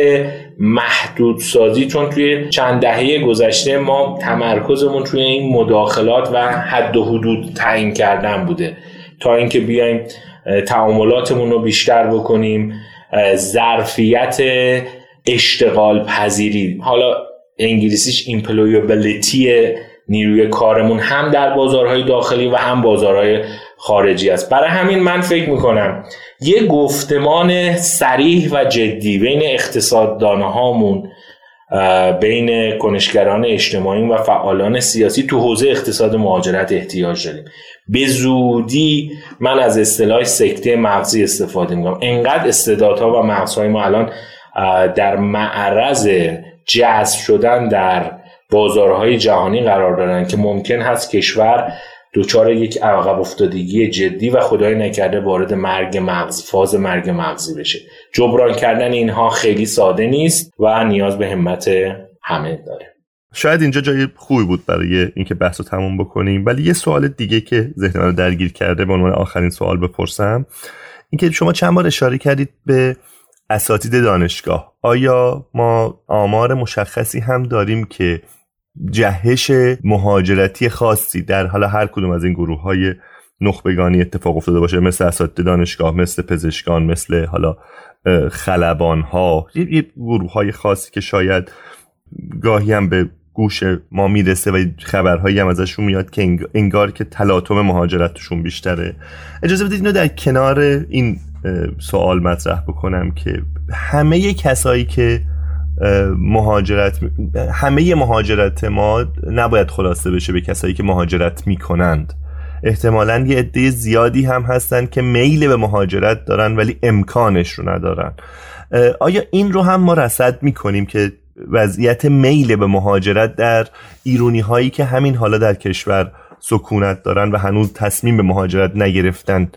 محدودسازی، چون توی چند دهه گذشته ما تمرکزمون توی این مداخلات و حد و حدود تعیین کردن بوده تا اینکه بیایم تعاملاتمون رو بیشتر بکنیم، ظرفیت اشتغال پذیری، حالا انگلیسیش ایمپلویبلیتی نیروی کارمون هم در بازارهای داخلی و هم بازارهای خارجی است. برای همین من فکر میکنم یه گفتمان صریح و جدی بین اقتصاددانهامون، بین کنشگران اجتماعی و فعالان سیاسی تو حوزه اقتصاد مهاجرت احتیاج داریم. به زودی من از اصطلاح سکته مغزی استفاده میکنم. انقدر استعدادها و مغزهای ما الان در معرض جذب شدن در بازارهای جهانی قرار دارن که ممکن هست کشور دوچار یک عقب افتادگی جدی و خدای نکرده وارد مرگ مغز، فاز مرگ مغزی بشه. جبران کردن اینها خیلی ساده نیست و نیاز به همت همه داره. شاید اینجا جای خوبی بود برای اینکه بحثو تموم بکنیم، ولی یه سوال دیگه که ذهن منو درگیر کرده به عنوان آخرین سوال بپرسم، اینکه شما چند بار اشاره کردید به اساتید دانشگاه. آیا ما آمار مشخصی هم داریم که جهش مهاجرتی خاصی در حالا هر کدوم از این گروه‌های نخبگانی اتفاق افتاده باشه، مثل اساتید دانشگاه، مثل پزشکان، مثل حالا خلبان‌ها، یه گروه‌های خاصی که شاید گاهی هم به گوش ما میرسه و خبرهایی هم ازشون میاد که انگار که تلاطم مهاجرتشون بیشتره؟ اجازه بدید اینو در کنار این سوال مطرح بکنم که همه کسایی که مهاجرت همه مهاجرت ما نباید خلاصه بشه به کسایی که مهاجرت میکنند. احتمالاً یه عده زیادی هم هستن که میل به مهاجرت دارن ولی امکانش رو ندارن. آیا این رو هم ما رصد میکنیم که وضعیت میل به مهاجرت در ایرانی هایی که همین حالا در کشور سکونت دارن و هنوز تصمیم به مهاجرت نگرفتن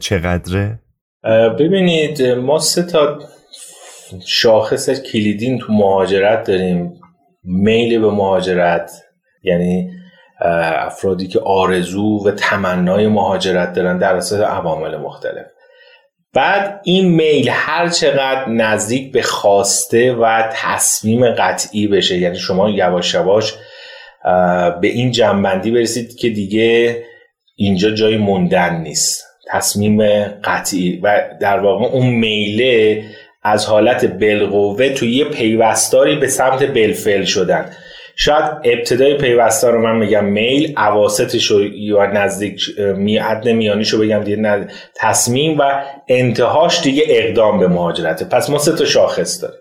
چقدره؟ ببینید، ما سه تا شاخص کلیدین تو مهاجرت داریم. میل به مهاجرت، یعنی افرادی که آرزو و تمنای مهاجرت دارن در اساس عوامل مختلف. بعد این میل هر چقدر نزدیک به خواسته و تصمیم قطعی بشه، یعنی شما یواش یواش به این جنبندی برسید که دیگه اینجا جای موندن نیست، تصمیم قطعی، و در واقع اون میله از حالت بلقوه توی یه پیوستاری به سمت بلفل شدن. شاید ابتدای پیوستار رو من میگم میل، اواسطشو یا نزدیک میعد میانیشو بگم دیگه نه تصمیم، و انتهاش دیگه اقدام به مهاجرته. پس ما سه تا شاخص داریم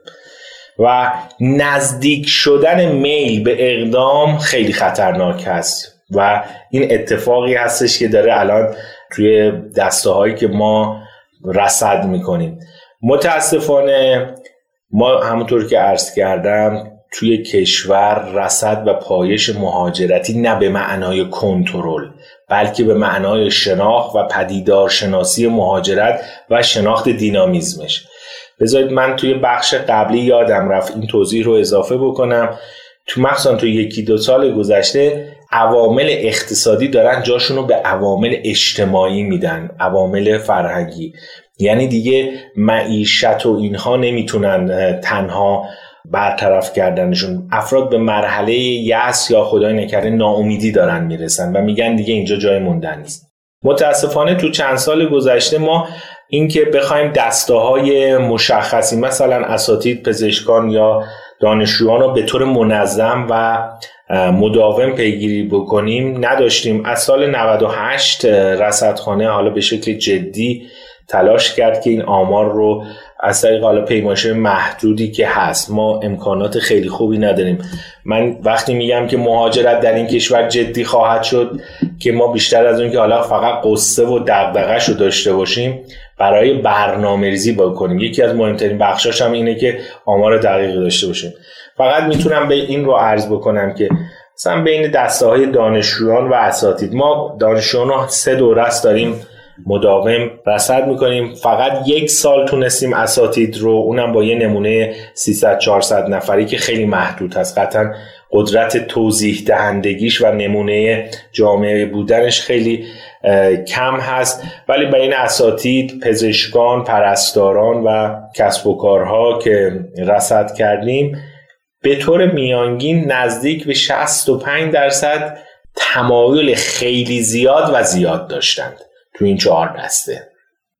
و نزدیک شدن میل به اقدام خیلی خطرناک هست و این اتفاقی هستش که داره الان توی دسته هایی که ما رصد میکنیم. متاسفانه ما همونطور که عرض کردم توی کشور رصد و پایش مهاجرتی نه به معنای کنترل، بلکه به معنای شناخت و پدیدار شناسی مهاجرت و شناخت دینامیزمش. بذارید من توی بخش قبلی یادم رفت این توضیح رو اضافه بکنم. تو مخصوصا توی یکی دو سال گذشته عوامل اقتصادی دارن جاشون رو به عوامل اجتماعی میدن، عوامل فرهنگی. یعنی دیگه معیشت و اینها نمیتونن تنها برطرف کردنشون. افراد به مرحله یأس یا خدای نکرده ناامیدی دارن میرسن و میگن دیگه اینجا جای موندن نیست. متاسفانه تو چند سال گذشته ما اینکه بخوایم دسته‌های مشخصی مثلا اساتید، پزشکان یا دانشجویان رو به طور منظم و مداوم پیگیری بکنیم نداشتیم. از سال نود و هشت رصدخانه حالا به شکل جدی تلاش کرد که این آمار رو از طریق حالا پیمایش محدودی که هست، ما امکانات خیلی خوبی نداریم. من وقتی میگم که مهاجرت در این کشور جدی خواهد شد که ما بیشتر از اون که حالا فقط قصه و دغدغه‌شو داشته باشیم برای برنامه‌ریزی بکنیم. یکی از مهمترین بخشاش هم اینه که آمار دقیق داشته باشیم. فقط میتونم به این رو عرض بکنم که مثلا بین دسته‌های دانشجویان و اساتید، ما دانشجویان سه دوره است داریم مداوم رصد میکنیم. فقط یک سال تونستیم اساتید رو، اونم با یه نمونه سیصد چهارصد نفری که خیلی محدود هست، قطعا قدرت توضیح دهندگیش و نمونه جامعه بودنش خیلی کم هست، ولی بین اساتید، پزشکان، پرستاران و کسب و کارها که رصد کردیم به طور میانگین نزدیک به شصت و پنج درصد تمایل خیلی زیاد و زیاد داشتند تو این چهار دسته.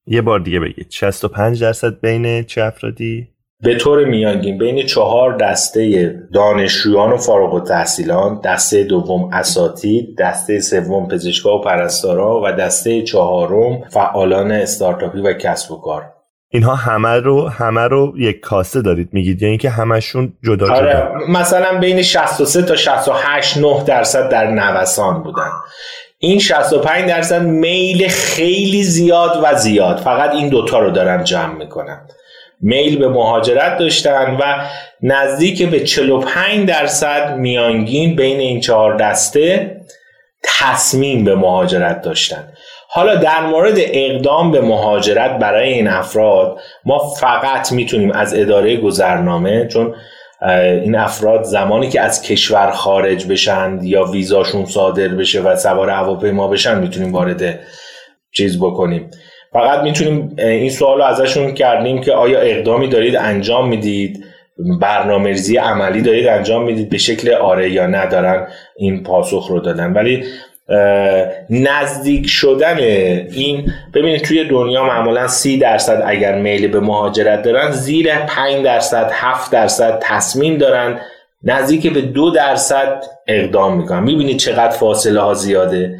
یه بار دیگه بگید شصت و پنج درصد بین چه افرادی؟ به طور میانگین بین چهار دسته دانشجویان و فارغ التحصیلان، دسته دوم اساتید، دسته سوم پزشکا و پرستارا و دسته چهارم فعالان استارتاپی و کسب و کار. اینها همه رو همه رو یک کاسه دارید میگید، یعنی که همشون جدا جدا؟ آره، مثلا بین شصت و سه تا شصت و هشت و نه دهم درصد در نوسان بودن. این شصت و پنج درصد میل خیلی زیاد و زیاد، فقط این دوتا رو دارم جمع میکنم، میل به مهاجرت داشتن و نزدیک به چهل و پنج درصد میانگین بین این چهار دسته تصمیم به مهاجرت داشتن. حالا در مورد اقدام به مهاجرت برای این افراد ما فقط میتونیم از اداره گذرنامه، چون این افراد زمانی که از کشور خارج بشن یا ویزاشون صادر بشه و سوار هواپیما بشن میتونیم وارد چیز بکنیم. فقط میتونیم این سوال رو ازشون کردیم که آیا اقدامی دارید انجام میدید، برنامه‌ریزی عملی دارید انجام میدید، به شکل آره یا نه دارن این پاسخ رو دادن. ولی نزدیک شدن این، ببینید توی دنیا معمولا سی درصد اگر میل به مهاجرت دارن، زیر پنج درصد هفت درصد تصمیم دارن، نزدیک به دو درصد اقدام میکنن. میبینید چقدر فاصله ها زیاده.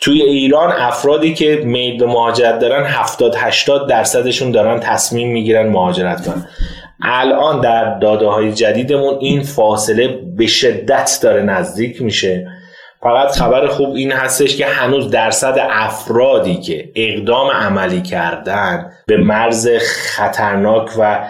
توی ایران افرادی که میل به مهاجرت دارن هفتاد هشتاد درصدشون دارن تصمیم میگیرن مهاجرت کنن. الان در داده های جدیدمون این فاصله به شدت داره نزدیک میشه. فقط خبر خوب این هستش که هنوز درصد افرادی که اقدام عملی کردن به مرز خطرناک و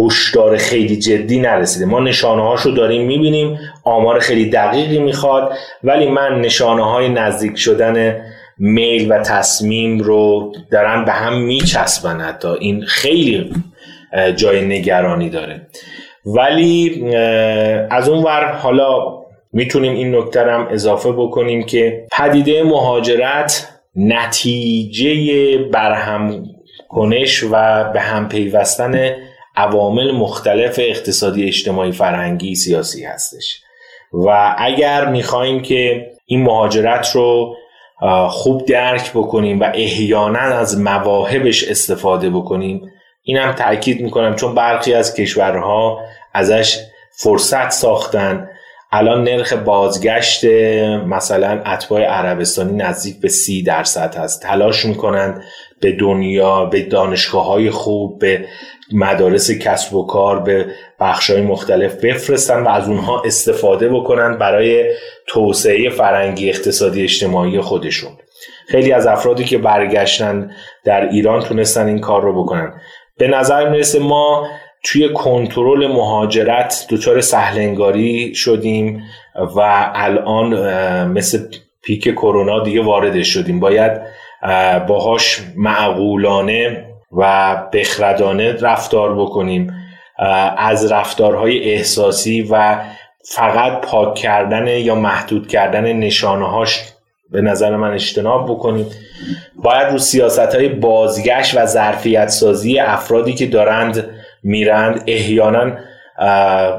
هشدار خیلی جدی نرسیده. ما نشانه هاشو داریم میبینیم، آمار خیلی دقیقی میخواد، ولی من نشانه های نزدیک شدن میل و تصمیم رو دارن به هم میچسبن، حتی این خیلی جای نگرانی داره. ولی از اون ور حالا میتونیم این نکته هم اضافه بکنیم که پدیده مهاجرت نتیجه برهم کنش و به هم پیوستن عوامل مختلف اقتصادی، اجتماعی، فرهنگی، سیاسی هستش و اگر میخوایم که این مهاجرت رو خوب درک بکنیم و احیانا از مواهبش استفاده بکنیم، اینم تأکید میکنم چون برخی از کشورها ازش فرصت ساختن. الان نرخ بازگشت مثلا اتباع عربستانی نزدیک به سی درصد هست. تلاش میکنن به دنیا، به دانشگاه‌های خوب، به مدارس کسب و کار، به بخش‌های مختلف بفرستن و از اونها استفاده بکنن برای توسعه فرهنگی، اقتصادی، اجتماعی خودشون. خیلی از افرادی که برگشتن در ایران تونستن این کار رو بکنن. به نظر میرسه ما توی کنترل مهاجرت دچار سهلنگاری شدیم و الان مثل پیک کرونا دیگه وارد شدیم. باید باهاش معقولانه و بخردانه رفتار بکنیم، از رفتارهای احساسی و فقط پاک کردن یا محدود کردن نشانه‌هاش به نظر من اجتناب بکنیم. باید رو سیاست‌های بازگشت و ظرفیت سازی افرادی که دارند میرند احیانا.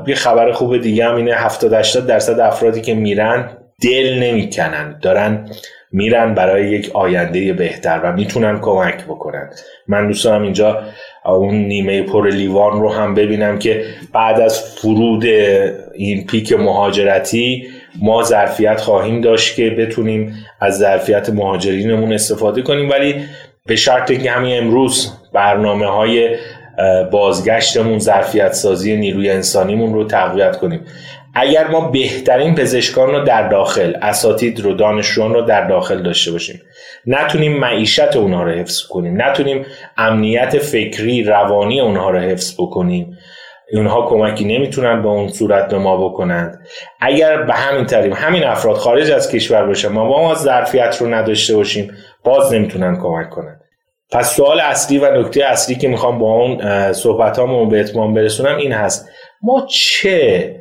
یه خبر خوب دیگه هم اینه هفتاد هشتاد درصد افرادی که میرن دل نمیکنن، دارن میرن برای یک آینده بهتر و میتونن کمک بکنن. من دوست دارم اینجا اون نیمه پر لیوان رو هم ببینم که بعد از فرود این پیک مهاجرتی ما ظرفیت خواهیم داشت که بتونیم از ظرفیت مهاجرینمون استفاده کنیم، ولی به شرط که همین امروز برنامه‌های بازگشتمون، ظرفیت سازی نیروی انسانیمون رو تقویت کنیم. اگر ما بهترین پزشکان رو در داخل، اساتید رو، دانشجویان رو در داخل داشته باشیم، نتونیم معیشت اونها رو حفظ کنیم، نتونیم امنیت فکری، روانی اونها رو حفظ بکنیم، اونها کمکی نمیتونن به اون صورت به ما بکنند. اگر به همین طریق همین افراد خارج از کشور باشن، ما با ما ظرفیت رو نداشته باشیم، باز نمیتونن کمک کنن. پس سوال اصلی و نکته اصلی که میخوام با اون صحبتامو به اتمام برسونم این هست: ما چه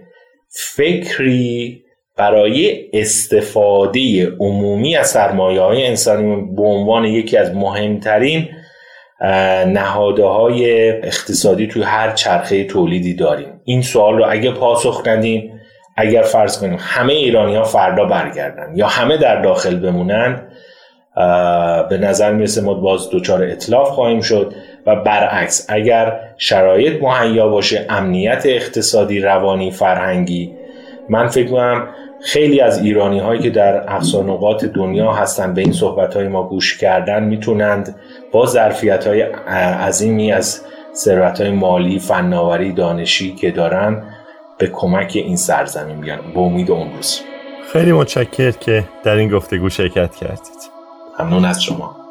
فکری برای استفاده عمومی از سرمایه‌های انسانی به عنوان یکی از مهمترین نهادهای اقتصادی توی هر چرخه تولیدی داریم؟ این سوال رو اگه پاسخ ندیم، اگر فرض کنیم همه ایرانی‌ها فردا برگردن یا همه در داخل بمونن، به نظر میرسه ما باز دوچار اتلاف خواهیم شد و برعکس اگر شرایط مهیا باشه، امنیت اقتصادی، روانی، فرهنگی، من فکر می‌کنم خیلی از ایرانی هایی که در اقصانقاط دنیا هستن به این صحبت های ما گوش کردن میتونند با ظرفیت های عظیمی از ثروت های مالی، فناوری، دانشی که دارن به کمک این سرزمین بیان. به امید اون روز. خیلی متشکرم که در این گفتگو شرکت کردید. ممنون از شما.